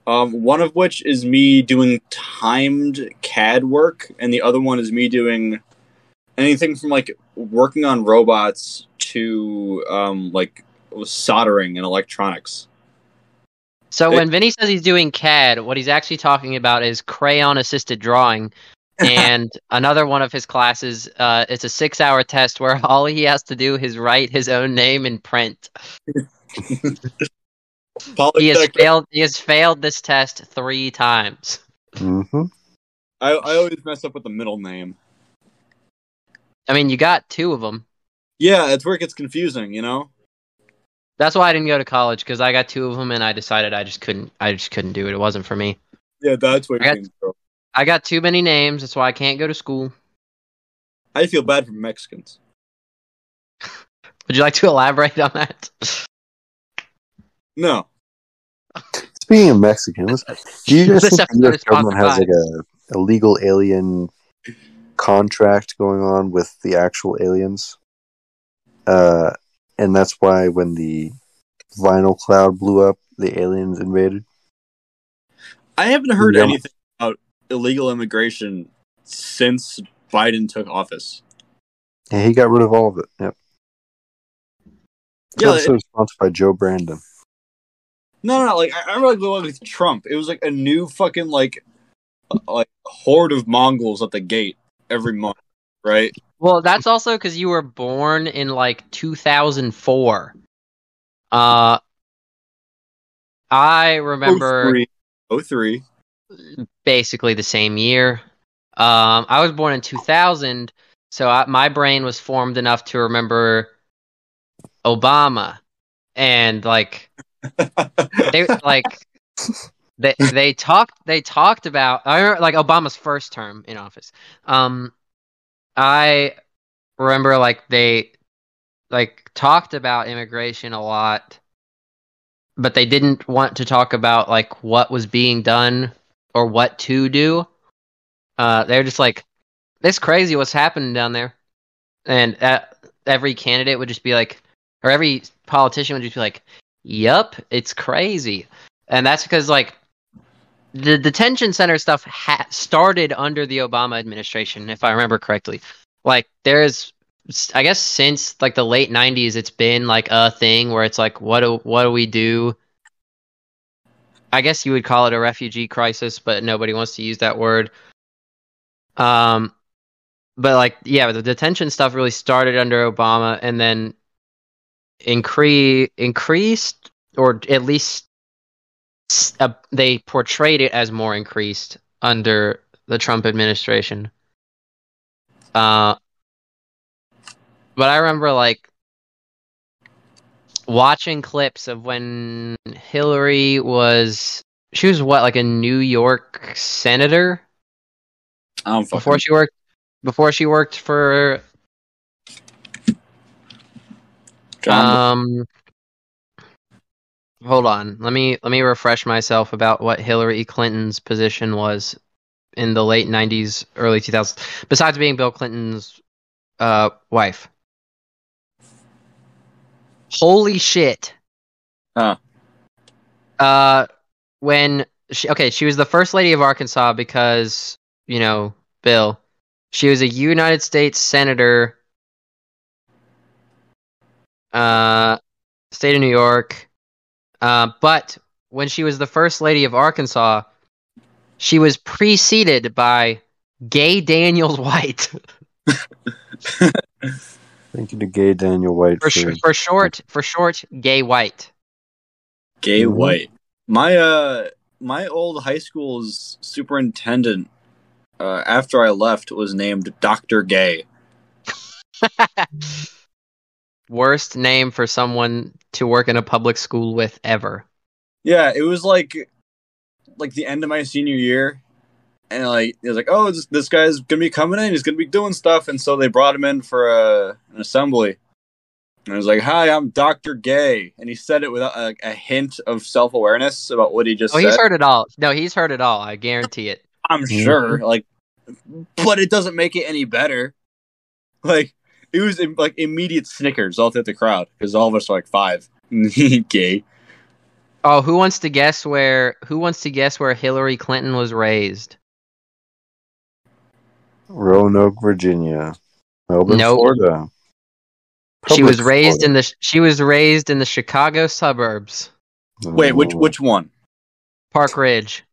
one of which is me doing timed CAD work, and the other one is me doing anything from, like, working on robots to, like, soldering and electronics. So when Vinny says he's doing CAD, what he's actually talking about is crayon-assisted drawing, and another one of his classes, it's a 6-hour test where all he has to do is write his own name in print. He has failed this test 3 times. Mm-hmm. I always mess up with the middle name. I mean, you got 2 of them. Yeah, that's where it gets confusing, you know? That's why I didn't go to college, because I got 2 of them, and I decided I just couldn't do it. It wasn't for me. Yeah, that's what it means, bro. I got too many names, that's why I can't go to school. I feel bad for Mexicans. Would you like to elaborate on that? No. Speaking of Mexicans, do you guys think the U.S. government has like a illegal alien contract going on with the actual aliens? And that's why when the vinyl cloud blew up, the aliens invaded? I haven't heard anything about illegal immigration since Biden took office. Yeah, he got rid of all of it. Yep. Yeah, also sponsored by Joe Brandon. No. Like I remember, with Trump, it was like a new fucking like horde of Mongols at the gate every month, right? Well, that's also because you were born in like 2004. I remember 03. Basically the same year. I was born in 2000, so my brain was formed enough to remember Obama, and like they talked about. I remember like Obama's first term in office. I remember like they talked about immigration a lot, but they didn't want to talk about like what was being done or what to do. They're just like, it's crazy what's happening down there. And every candidate would just be like, or every politician would just be like, yep, it's crazy. And that's because, like, the detention center stuff started under the Obama administration, if I remember correctly. Like, there's, I guess since, like, the late 90s, it's been, like, a thing where it's like, what do we do? I guess you would call it a refugee crisis, but nobody wants to use that word. But, like, yeah, the detention stuff really started under Obama and then increased, or at least they portrayed it as more increased under the Trump administration. But I remember, like, watching clips of when Hillary was... She was, what, like a New York senator? Before she worked for John. Hold on. Let me refresh myself about what Hillary Clinton's position was in the late 90s, early 2000s, besides being Bill Clinton's wife. Holy shit. Huh. She was the first lady of Arkansas because, you know, Bill. She was a United States senator, state of New York. But when she was the first lady of Arkansas, she was preceded by Gay Daniel White. Thank you to Gay Daniel White. For short, Gay White. Gay White. My old high school's superintendent, after I left, was named Dr. Gay. Worst name for someone to work in a public school with ever. Yeah, it was like the end of my senior year, and like it was like, oh, this guy's gonna be coming in, he's gonna be doing stuff, and so they brought him in for an assembly, and I was like, "Hi, I'm Dr. Gay," and he said it without a hint of self-awareness about what he just said. Oh, he's heard it all. No, he's heard it all. I guarantee it. I'm sure, like, but it doesn't make it any better. Like, it was like immediate snickers all through the crowd because all of us were like five. Gay. Oh, who wants to guess where Hillary Clinton was raised? Roanoke, Virginia. Melbourne, Florida. She was raised in the Chicago suburbs. Wait, which one? Park Ridge.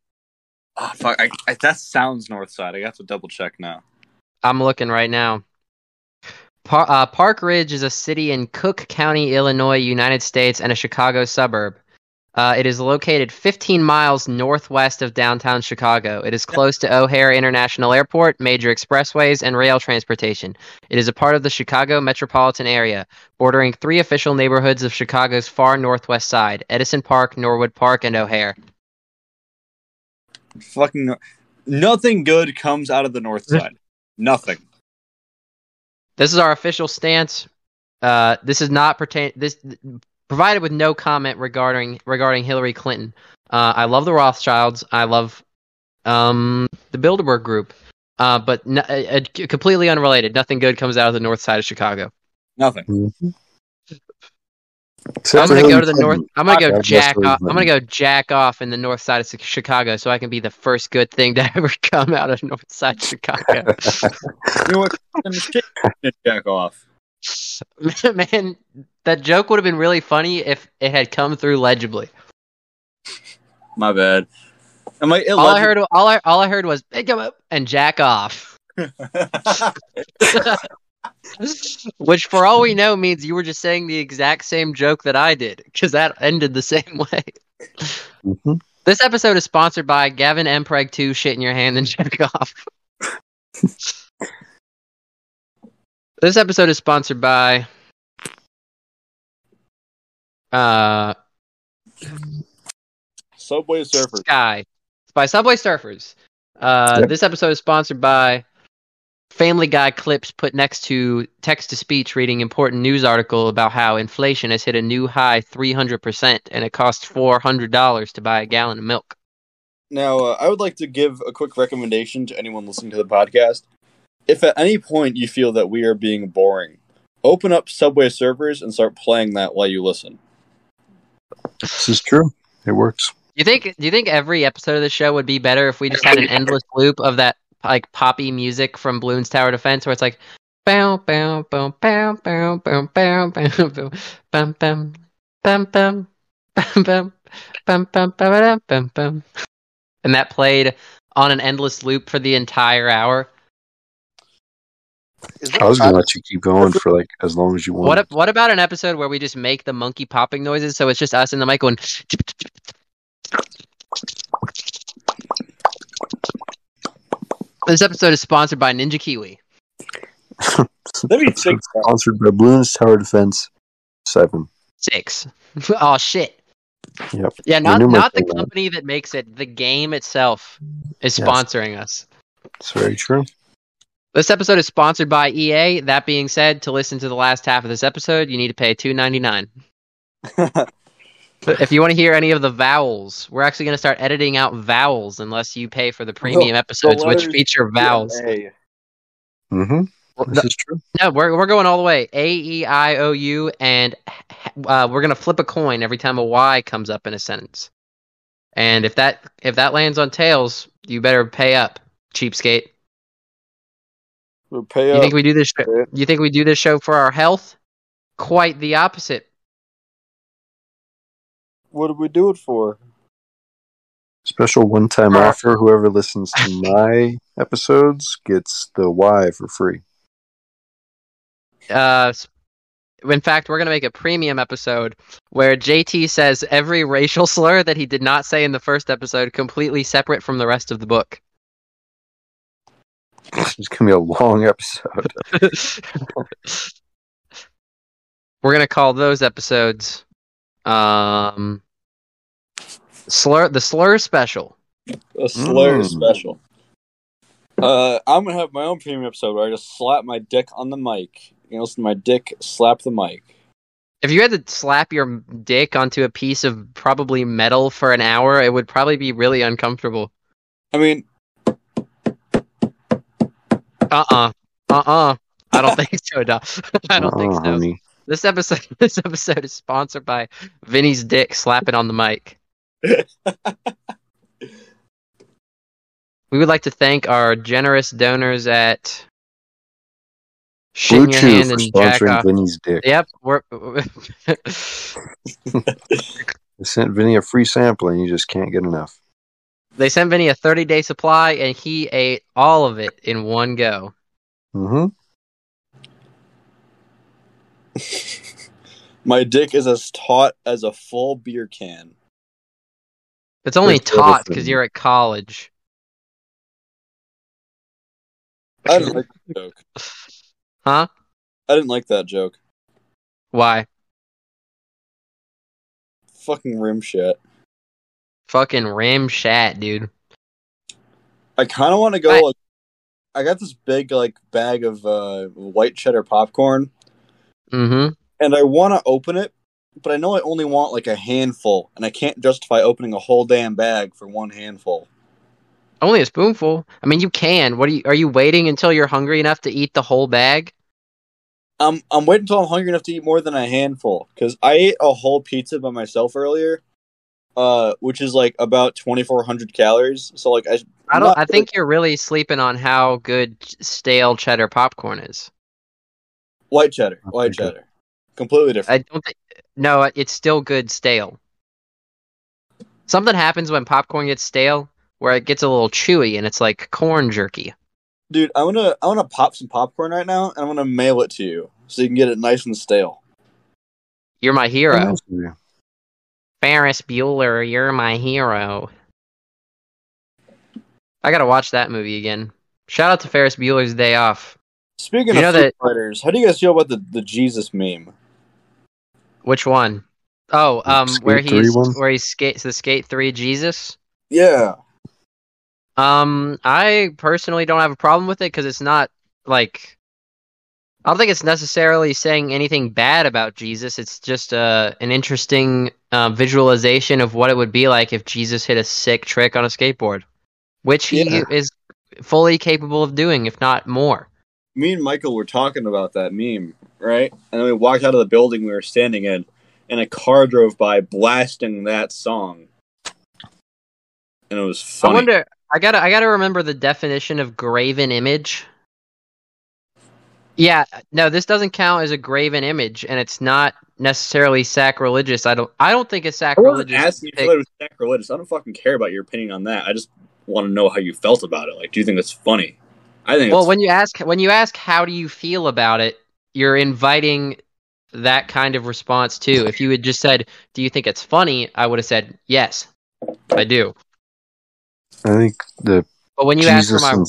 Oh, fuck! That sounds north side. I have to double check now. I'm looking right now. Park Ridge is a city in Cook County, Illinois, United States, and a Chicago suburb. It is located 15 miles northwest of downtown Chicago. It is close to O'Hare International Airport, major expressways, and rail transportation. It is a part of the Chicago metropolitan area, bordering three official neighborhoods of Chicago's far northwest side: Edison Park, Norwood Park, and O'Hare. Fucking nothing good comes out of the north side. Nothing. This is our official stance. This is not provided with no comment regarding Hillary Clinton. I love the Rothschilds. I love the Bilderberg Group. But completely unrelated. Nothing good comes out of the north side of Chicago. Nothing. Mm-hmm. I'm gonna go to the north. I'm gonna go jack off in the north side of Chicago, so I can be the first good thing to ever come out of north side Chicago. You know what? Jack off, man. That joke would have been really funny if it had come through legibly. My bad. All I heard was pick him up and jack off. Which, for all we know, means you were just saying the exact same joke that I did, because that ended the same way. Mm-hmm. This episode is sponsored by Gavin Mpreg 2, Shit in Your Hand and Check Off. This episode is sponsored by Subway Surfers. Sky. It's by Subway Surfers. Yep. This episode is sponsored by Family Guy clips put next to text-to-speech reading important news article about how inflation has hit a new high 300% and it costs $400 to buy a gallon of milk. Now, I would like to give a quick recommendation to anyone listening to the podcast. If at any point you feel that we are being boring, open up Subway Surfers and start playing that while you listen. This is true. It works. Do you think every episode of the show would be better if we just had an endless loop of that like poppy music from Bloons Tower Defense, where it's like bow bow bow bow bow bow bow bow bum bum bum bum bum bum bum bum bum bum bum, and that played on an endless loop for the entire hour? I was going to let you keep going for like as long as you want. What about an episode where we just make the monkey popping noises, so it's just us and the mic going... This episode is sponsored by Ninja Kiwi. Let me think. Sponsored by Bloons Tower Defense 7. 6. Oh, shit. Yep. Yeah, not the company that makes it. The game itself is sponsoring us. That's very true. This episode is sponsored by EA. That being said, to listen to the last half of this episode, you need to pay $2.99. If you want to hear any of the vowels, we're actually going to start editing out vowels unless you pay for the premium episodes, which feature vowels. Mm-hmm. This is true. No, we're going all the way. A, E, I, O, U, and we're going to flip a coin every time a Y comes up in a sentence. And if that lands on tails, you better pay up, cheapskate. You think we do this show for our health? Quite the opposite. What do we do it for? Special one-time offer. Whoever listens to my episodes gets the Y for free. In fact, we're going to make a premium episode where JT says every racial slur that he did not say in the first episode, completely separate from the rest of the book. It's going to be a long episode. We're going to call those episodes the Slur Special. The Slur Special. I'm going to have my own premium episode where I just slap my dick on the mic. You can listen to my dick slap the mic. If you had to slap your dick onto a piece of probably metal for an hour, it would probably be really uncomfortable. I mean... I don't think so, Doc. I don't think so. Honey. This episode is sponsored by Vinny's dick slapping on the mic. We would like to thank our generous donors at Blue Chew for sponsoring Vinny's dick. Yep. They sent Vinny a free sample and you just can't get enough. They sent Vinny a 30-day supply, and he ate all of it in one go. Mm-hmm. My dick is as taut as a full beer can. It's only taut because you're at college. I didn't like that joke. Huh? I didn't like that joke. Why? Fucking rim shat, dude. I kind of want to go. I got this big bag of white cheddar popcorn, and I want to open it, but I know I only want a handful, and I can't justify opening a whole damn bag for one handful. Only a spoonful. I mean, you can. Are you waiting until you're hungry enough to eat the whole bag? I'm waiting until I'm hungry enough to eat more than a handful, because I ate a whole pizza by myself earlier. Which is about 2,400 calories. So I think you're really sleeping on how good stale cheddar popcorn is. White cheddar, completely different. No, it's still good stale. Something happens when popcorn gets stale, where it gets a little chewy, and it's like corn jerky. Dude, I wanna pop some popcorn right now, and I'm gonna mail it to you so you can get it nice and stale. You're my hero. Ferris Bueller, you're my hero. I gotta watch that movie again. Shout out to Ferris Bueller's Day Off. Speaking of Foo Fighters, how do you guys feel about the Jesus meme? Which one? Oh, where he skates the Skate 3 Jesus? Yeah. I personally don't have a problem with it because it's not I don't think it's necessarily saying anything bad about Jesus. It's just an interesting visualization of what it would be like if Jesus hit a sick trick on a skateboard, which he is fully capable of doing, if not more. Me and Michael were talking about that meme, right? And then we walked out of the building we were standing in, and a car drove by blasting that song. And it was funny. I wonder, I gotta remember the definition of graven image. Yeah, no, this doesn't count as a graven image, and it's not necessarily sacrilegious. I don't think it's sacrilegious. I wasn't asking you if it was sacrilegious. I don't fucking care about your opinion on that. I just want to know how you felt about it. Like, do you think it's funny? I think. Well, when you ask how do you feel about it, you're inviting that kind of response too. If you had just said, "Do you think it's funny?" I would have said, "Yes, I do." I think the but when you Jesus ask for my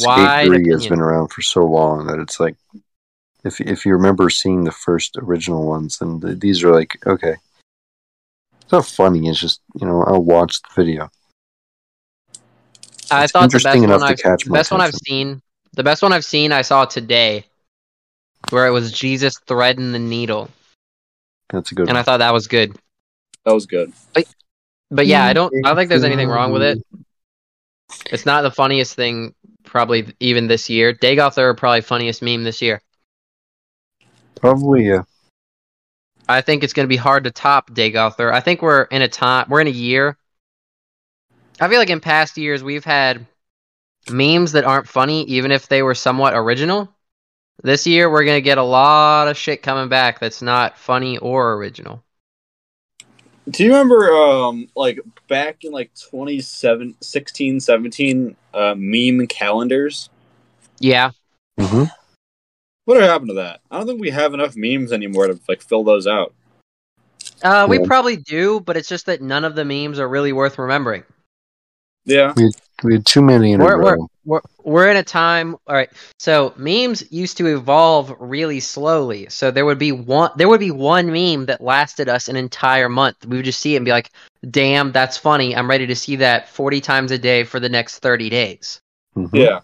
why has been around for so long that it's like, if you remember seeing the first original ones, then these are like, okay, it's not funny. It's just, you know, I'll watch the video. I it's thought the best one I've, catch the best one I've seen. The best one I've seen I saw today, where it was Jesus threading the needle. That's a good one. And I thought that was good. That was good. But yeah, I don't think there's anything wrong with it. It's not the funniest thing probably even this year. Dagoth Ur probably funniest meme this year. Probably, yeah. I think it's going to be hard to top Dagoth Ur. I think we're in a year. I feel like in past years we've had memes that aren't funny, even if they were somewhat original. This year we're going to get a lot of shit coming back that's not funny or original. Do you remember, like, back in, like, 2016, 17, meme calendars? Yeah. Mm-hmm. What happened to that? I don't think we have enough memes anymore to, like, fill those out. We probably do, but it's just that none of the memes are really worth remembering. Yeah. We had too many in a row. We're in a time... All right, so memes used to evolve really slowly. So there would be one meme that lasted us an entire month. We would just see it and be like, damn, that's funny. I'm ready to see that 40 times a day for the next 30 days. Mm-hmm. Yeah.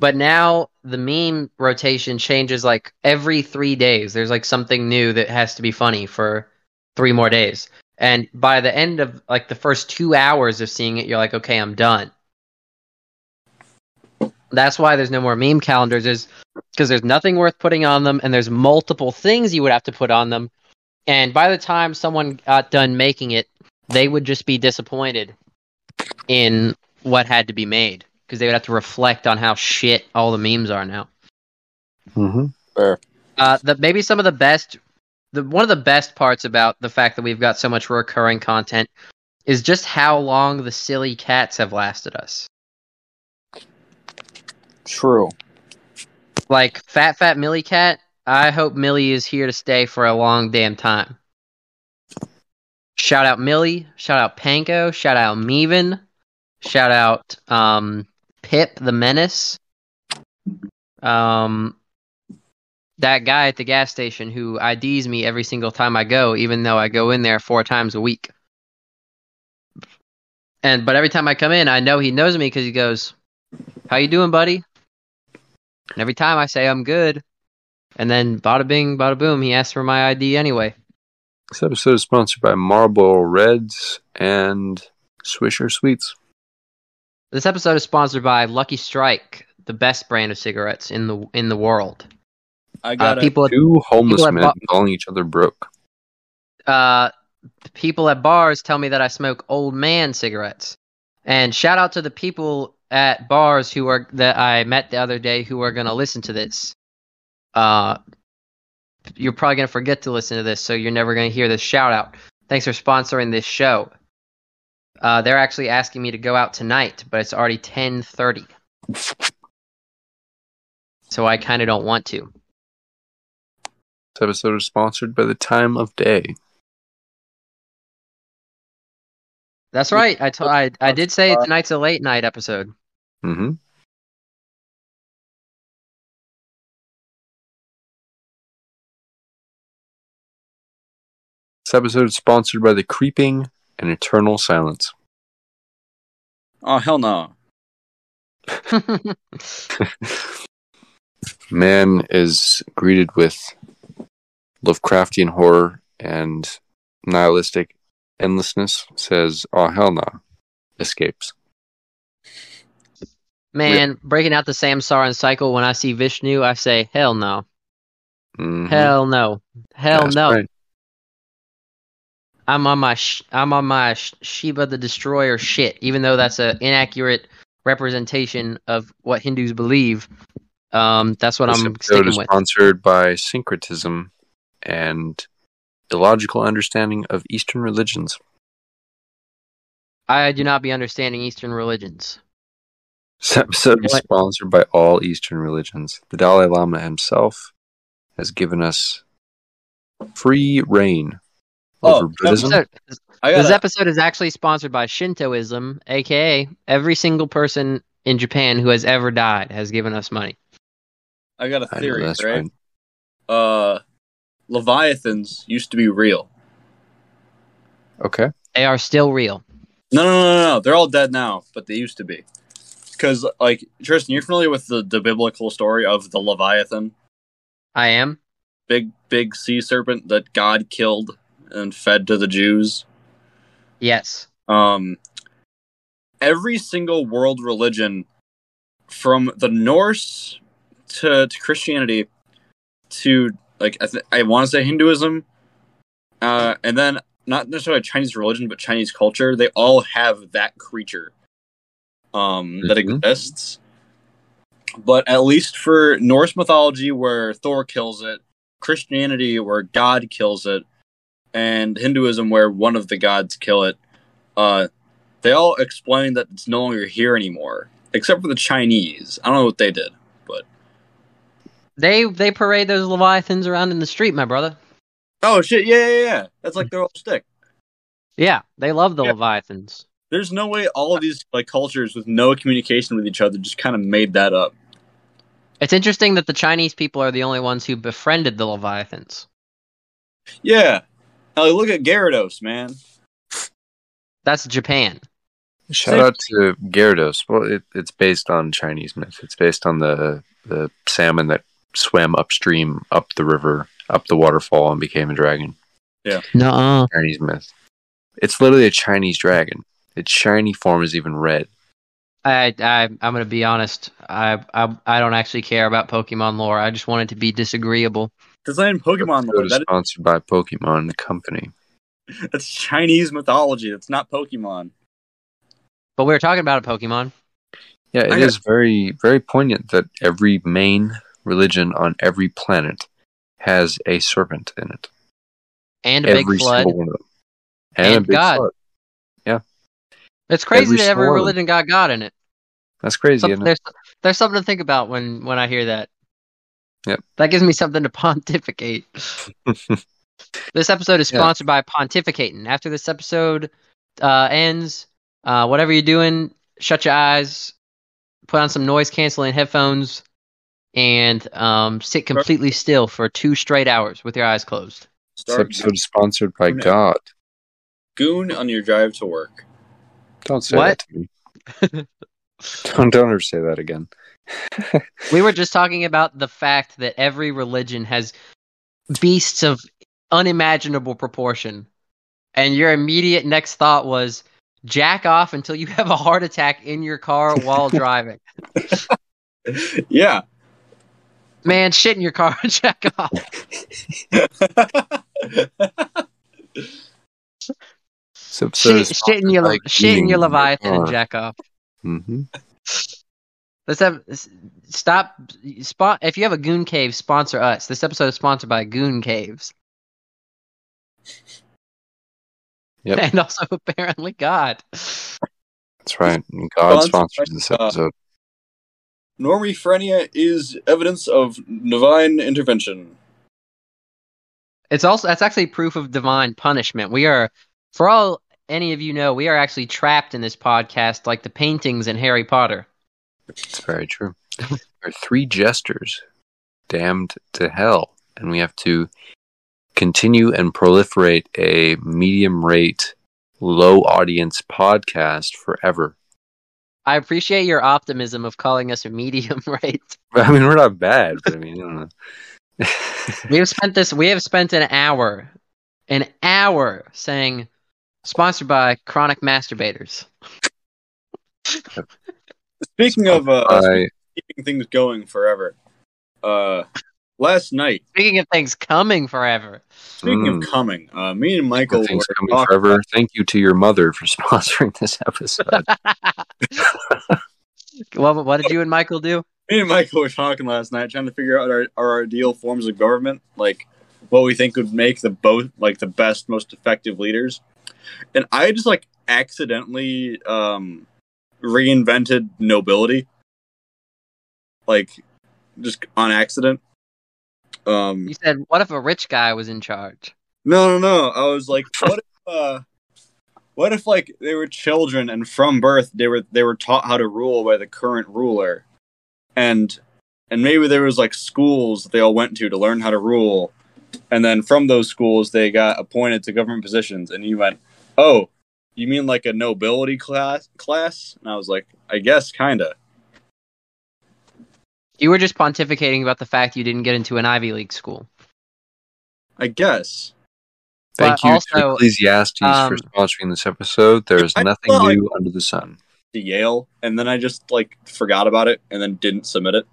But now the meme rotation changes like every 3 days. There's like something new that has to be funny for 3 more days. And by the end of like the first 2 hours of seeing it, you're like, okay, I'm done. That's why there's no more meme calendars, is because there's nothing worth putting on them, and there's multiple things you would have to put on them. And by the time someone got done making it, they would just be disappointed in what had to be made, because they would have to reflect on how shit all the memes are now. Mm-hmm. Fair. One of the best parts about the fact that we've got so much recurring content is just how long the silly cats have lasted us. True. Like, Fat Fat Millie Cat, I hope Millie is here to stay for a long damn time. Shout out Millie, shout out Panko, shout out Meven, shout out Pip the Menace. That guy at the gas station who IDs me every single time I go, even though I go in there 4 times a week. But every time I come in, I know he knows me because he goes, "How you doing, buddy?" And every time I say I'm good, and then bada bing, bada boom, he asks for my ID anyway. This episode is sponsored by Marlboro Reds and Swisher Sweets. This episode is sponsored by Lucky Strike, the best brand of cigarettes in the world. I got two homeless men calling each other broke. People at bars tell me that I smoke old man cigarettes, and shout out to the people at bars that I met the other day who are going to listen to this. You're probably going to forget to listen to this, so you're never going to hear this shout out. Thanks for sponsoring this show. They're actually asking me to go out tonight, but it's already 10:30. So I kind of don't want to. This episode is sponsored by the time of day. That's right. I did say tonight's a late night episode. Mm-hmm. This episode is sponsored by the creeping and eternal silence. Oh, hell no. Man is greeted with Lovecraftian horror and nihilistic endlessness, says, oh, hell no, escapes. Man, yeah. Breaking out the Samsaran cycle, when I see Vishnu, I say, hell no. Mm-hmm. Hell no. Hell That's no. Right. I'm on my Shiva the Destroyer shit, even though that's an inaccurate representation of what Hindus believe. That's what this I'm sticking is with. Sponsored by syncretism and illogical understanding of Eastern religions. I do not be understanding Eastern religions. This episode is sponsored by all Eastern religions. The Dalai Lama himself has given us free reign. This episode is actually sponsored by Shintoism, aka every single person in Japan who has ever died has given us money. I got a theory, right? Fine. Leviathans used to be real. Okay. They are still real. No. They're all dead now, but they used to be. Because, like, Tristan, you're familiar with the biblical story of the Leviathan? I am. Big sea serpent that God killed and fed to the Jews. Yes. Every single world religion, from the Norse to Christianity to, like, I want to say Hinduism, and then not necessarily Chinese religion, but Chinese culture, they all have that creature that exists. But at least for Norse mythology, where Thor kills it, Christianity, where God kills it, and Hinduism, where one of the gods kill it, they all explain that it's no longer here anymore, except for the Chinese. I don't know what they did, but they parade those Leviathans around in the street, my brother. Oh shit! Yeah. That's like their whole shtick. Yeah, they love the Leviathans. There's no way all of these like cultures with no communication with each other just kind of made that up. It's interesting that the Chinese people are the only ones who befriended the Leviathans. Yeah. Look at Gyarados, man. That's Japan. Shout out to Gyarados. Well, it's based on Chinese myth. It's based on the salmon that swam upstream, up the river, up the waterfall, and became a dragon. Yeah. Nuh-uh. Chinese myth. It's literally a Chinese dragon. Its shiny form is even red. I'm gonna be honest. I don't actually care about Pokemon lore. I just want it to be disagreeable. Design Pokemon lore. That is sponsored by Pokemon, the company. That's Chinese mythology. That's not Pokemon. But we were talking about a Pokemon. Yeah, it is very, very poignant that every main religion on every planet has a serpent in it, and a big flood, and a big God. Flood. Yeah, it's crazy that every religion got God in it. That's crazy. Isn't it? There's something to think about when I hear that. Yep. That gives me something to pontificate. This episode is sponsored by pontificating. After this episode ends, whatever you're doing, shut your eyes, put on some noise-canceling headphones, and sit completely still for 2 straight hours with your eyes closed. This episode is sponsored by God. Goon on your drive to work. Don't say that to me. Don't ever say that again. We were just talking about the fact that every religion has beasts of unimaginable proportion, and your immediate next thought was jack off until you have a heart attack in your car while driving. Yeah, man, shit in your car and jack off. Shit in your Leviathan and jack off. Mm-hmm. If you have a Goon Cave, sponsor us. This episode is sponsored by Goon Caves. Yep. And also apparently God. That's right. God sponsored this episode. Normie Phrenia is evidence of divine intervention. That's actually proof of divine punishment. We are, for all any of you know, we are actually trapped in this podcast like the paintings in Harry Potter. It's very true. There are 3 jesters damned to hell, and we have to continue and proliferate a medium rate, low audience podcast forever. I appreciate your optimism of calling us a medium, right? I mean, we're not bad, but I mean, you know. We have spent an hour saying sponsored by chronic masturbators. Speaking of keeping things going forever, last night. Speaking of things coming forever. Speaking of coming, me and Michael were talking forever. Thank you to your mother for sponsoring this episode. Well, what did you and Michael do? Me and Michael were talking last night, trying to figure out our ideal forms of government, like what we think would make the best, most effective leaders. And I just accidentally reinvented nobility, just on accident. You said, what if a rich guy was in charge? No. I was like, what if they were children and from birth they were taught how to rule by the current ruler, and maybe there was schools that they all went to learn how to rule, and then from those schools they got appointed to government positions. And you went, oh, you mean a nobility class? And I was like, I guess kinda. You were just pontificating about the fact you didn't get into an Ivy League school. I guess. Thank you to Ecclesiastes for sponsoring this episode. There is nothing new under the sun. To Yale, and then I just forgot about it, and then didn't submit it.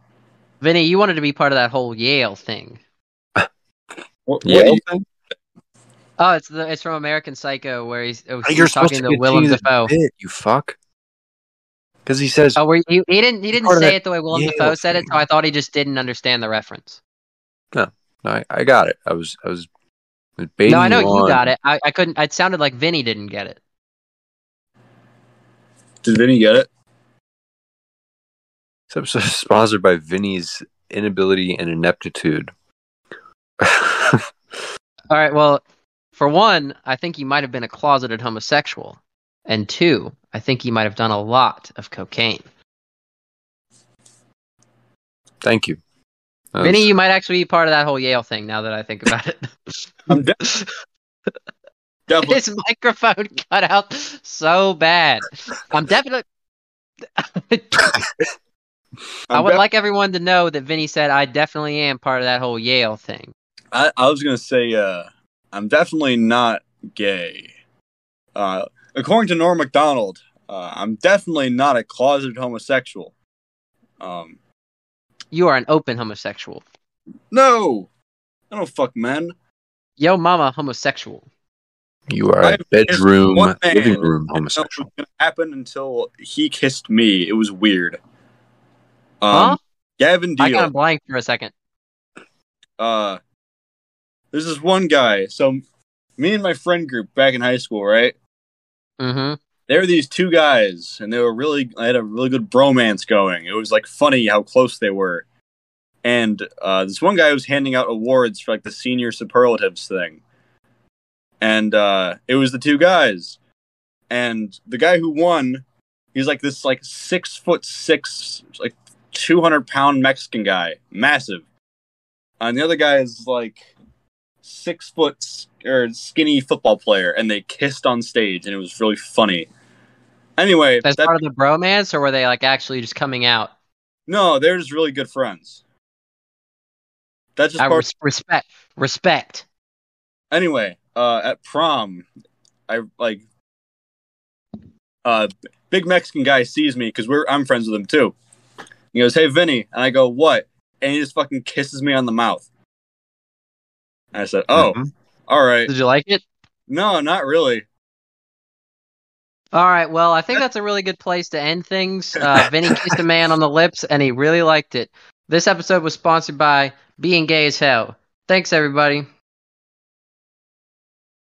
Vinny, you wanted to be part of that whole Yale thing. What Yale thing? Oh, it's from American Psycho, where he's talking to Willem Dafoe. You fuck. Because he says, he didn't say it the way Willem Dafoe said it, so I thought he just didn't understand the reference. No, I got it. I was baiting. No, I know you got it. I couldn't. It sounded like Vinny didn't get it. Did Vinny get it? This episode is sponsored by Vinny's inability and ineptitude. All right. Well, for one, I think he might have been a closeted homosexual, and two, I think he might have done a lot of cocaine. Thank you. Vinny, you might actually be part of that whole Yale thing now that I think about it. I'm definitely. His microphone cut out so bad. I'm definitely... I would like everyone to know that Vinny said, I definitely am part of that whole Yale thing. I was going to say, I'm definitely not gay. According to Norm Macdonald, I'm definitely not a closeted homosexual. You are an open homosexual. No! I don't fuck men. Yo mama homosexual. You are a bedroom, living room homosexual. It didn't happen until he kissed me. It was weird. Huh? Gavin Deal. I got a blank for a second. There's this one guy. So, me and my friend group back in high school, right? Mm-hmm. There were these two guys, and I had a really good bromance going. It was funny how close they were. And this one guy was handing out awards for the senior superlatives thing, and it was the two guys. And the guy who won, he's this 6'6", 200-pound Mexican guy, massive. And the other guy is 6 foot or skinny football player, and they kissed on stage, and it was really funny. Anyway, that's part of the bromance, or were they actually just coming out? No, they're just really good friends. That's just part respect. Anyway, at prom, big Mexican guy sees me because I'm friends with him too. He goes, "Hey, Vinny," and I go, "What?" And he just fucking kisses me on the mouth. I said, "Oh, all right." Did you like it? No, not really. All right, well, I think that's a really good place to end things. Vinny kissed a man on the lips, and he really liked it. This episode was sponsored by Being Gay as Hell. Thanks, everybody.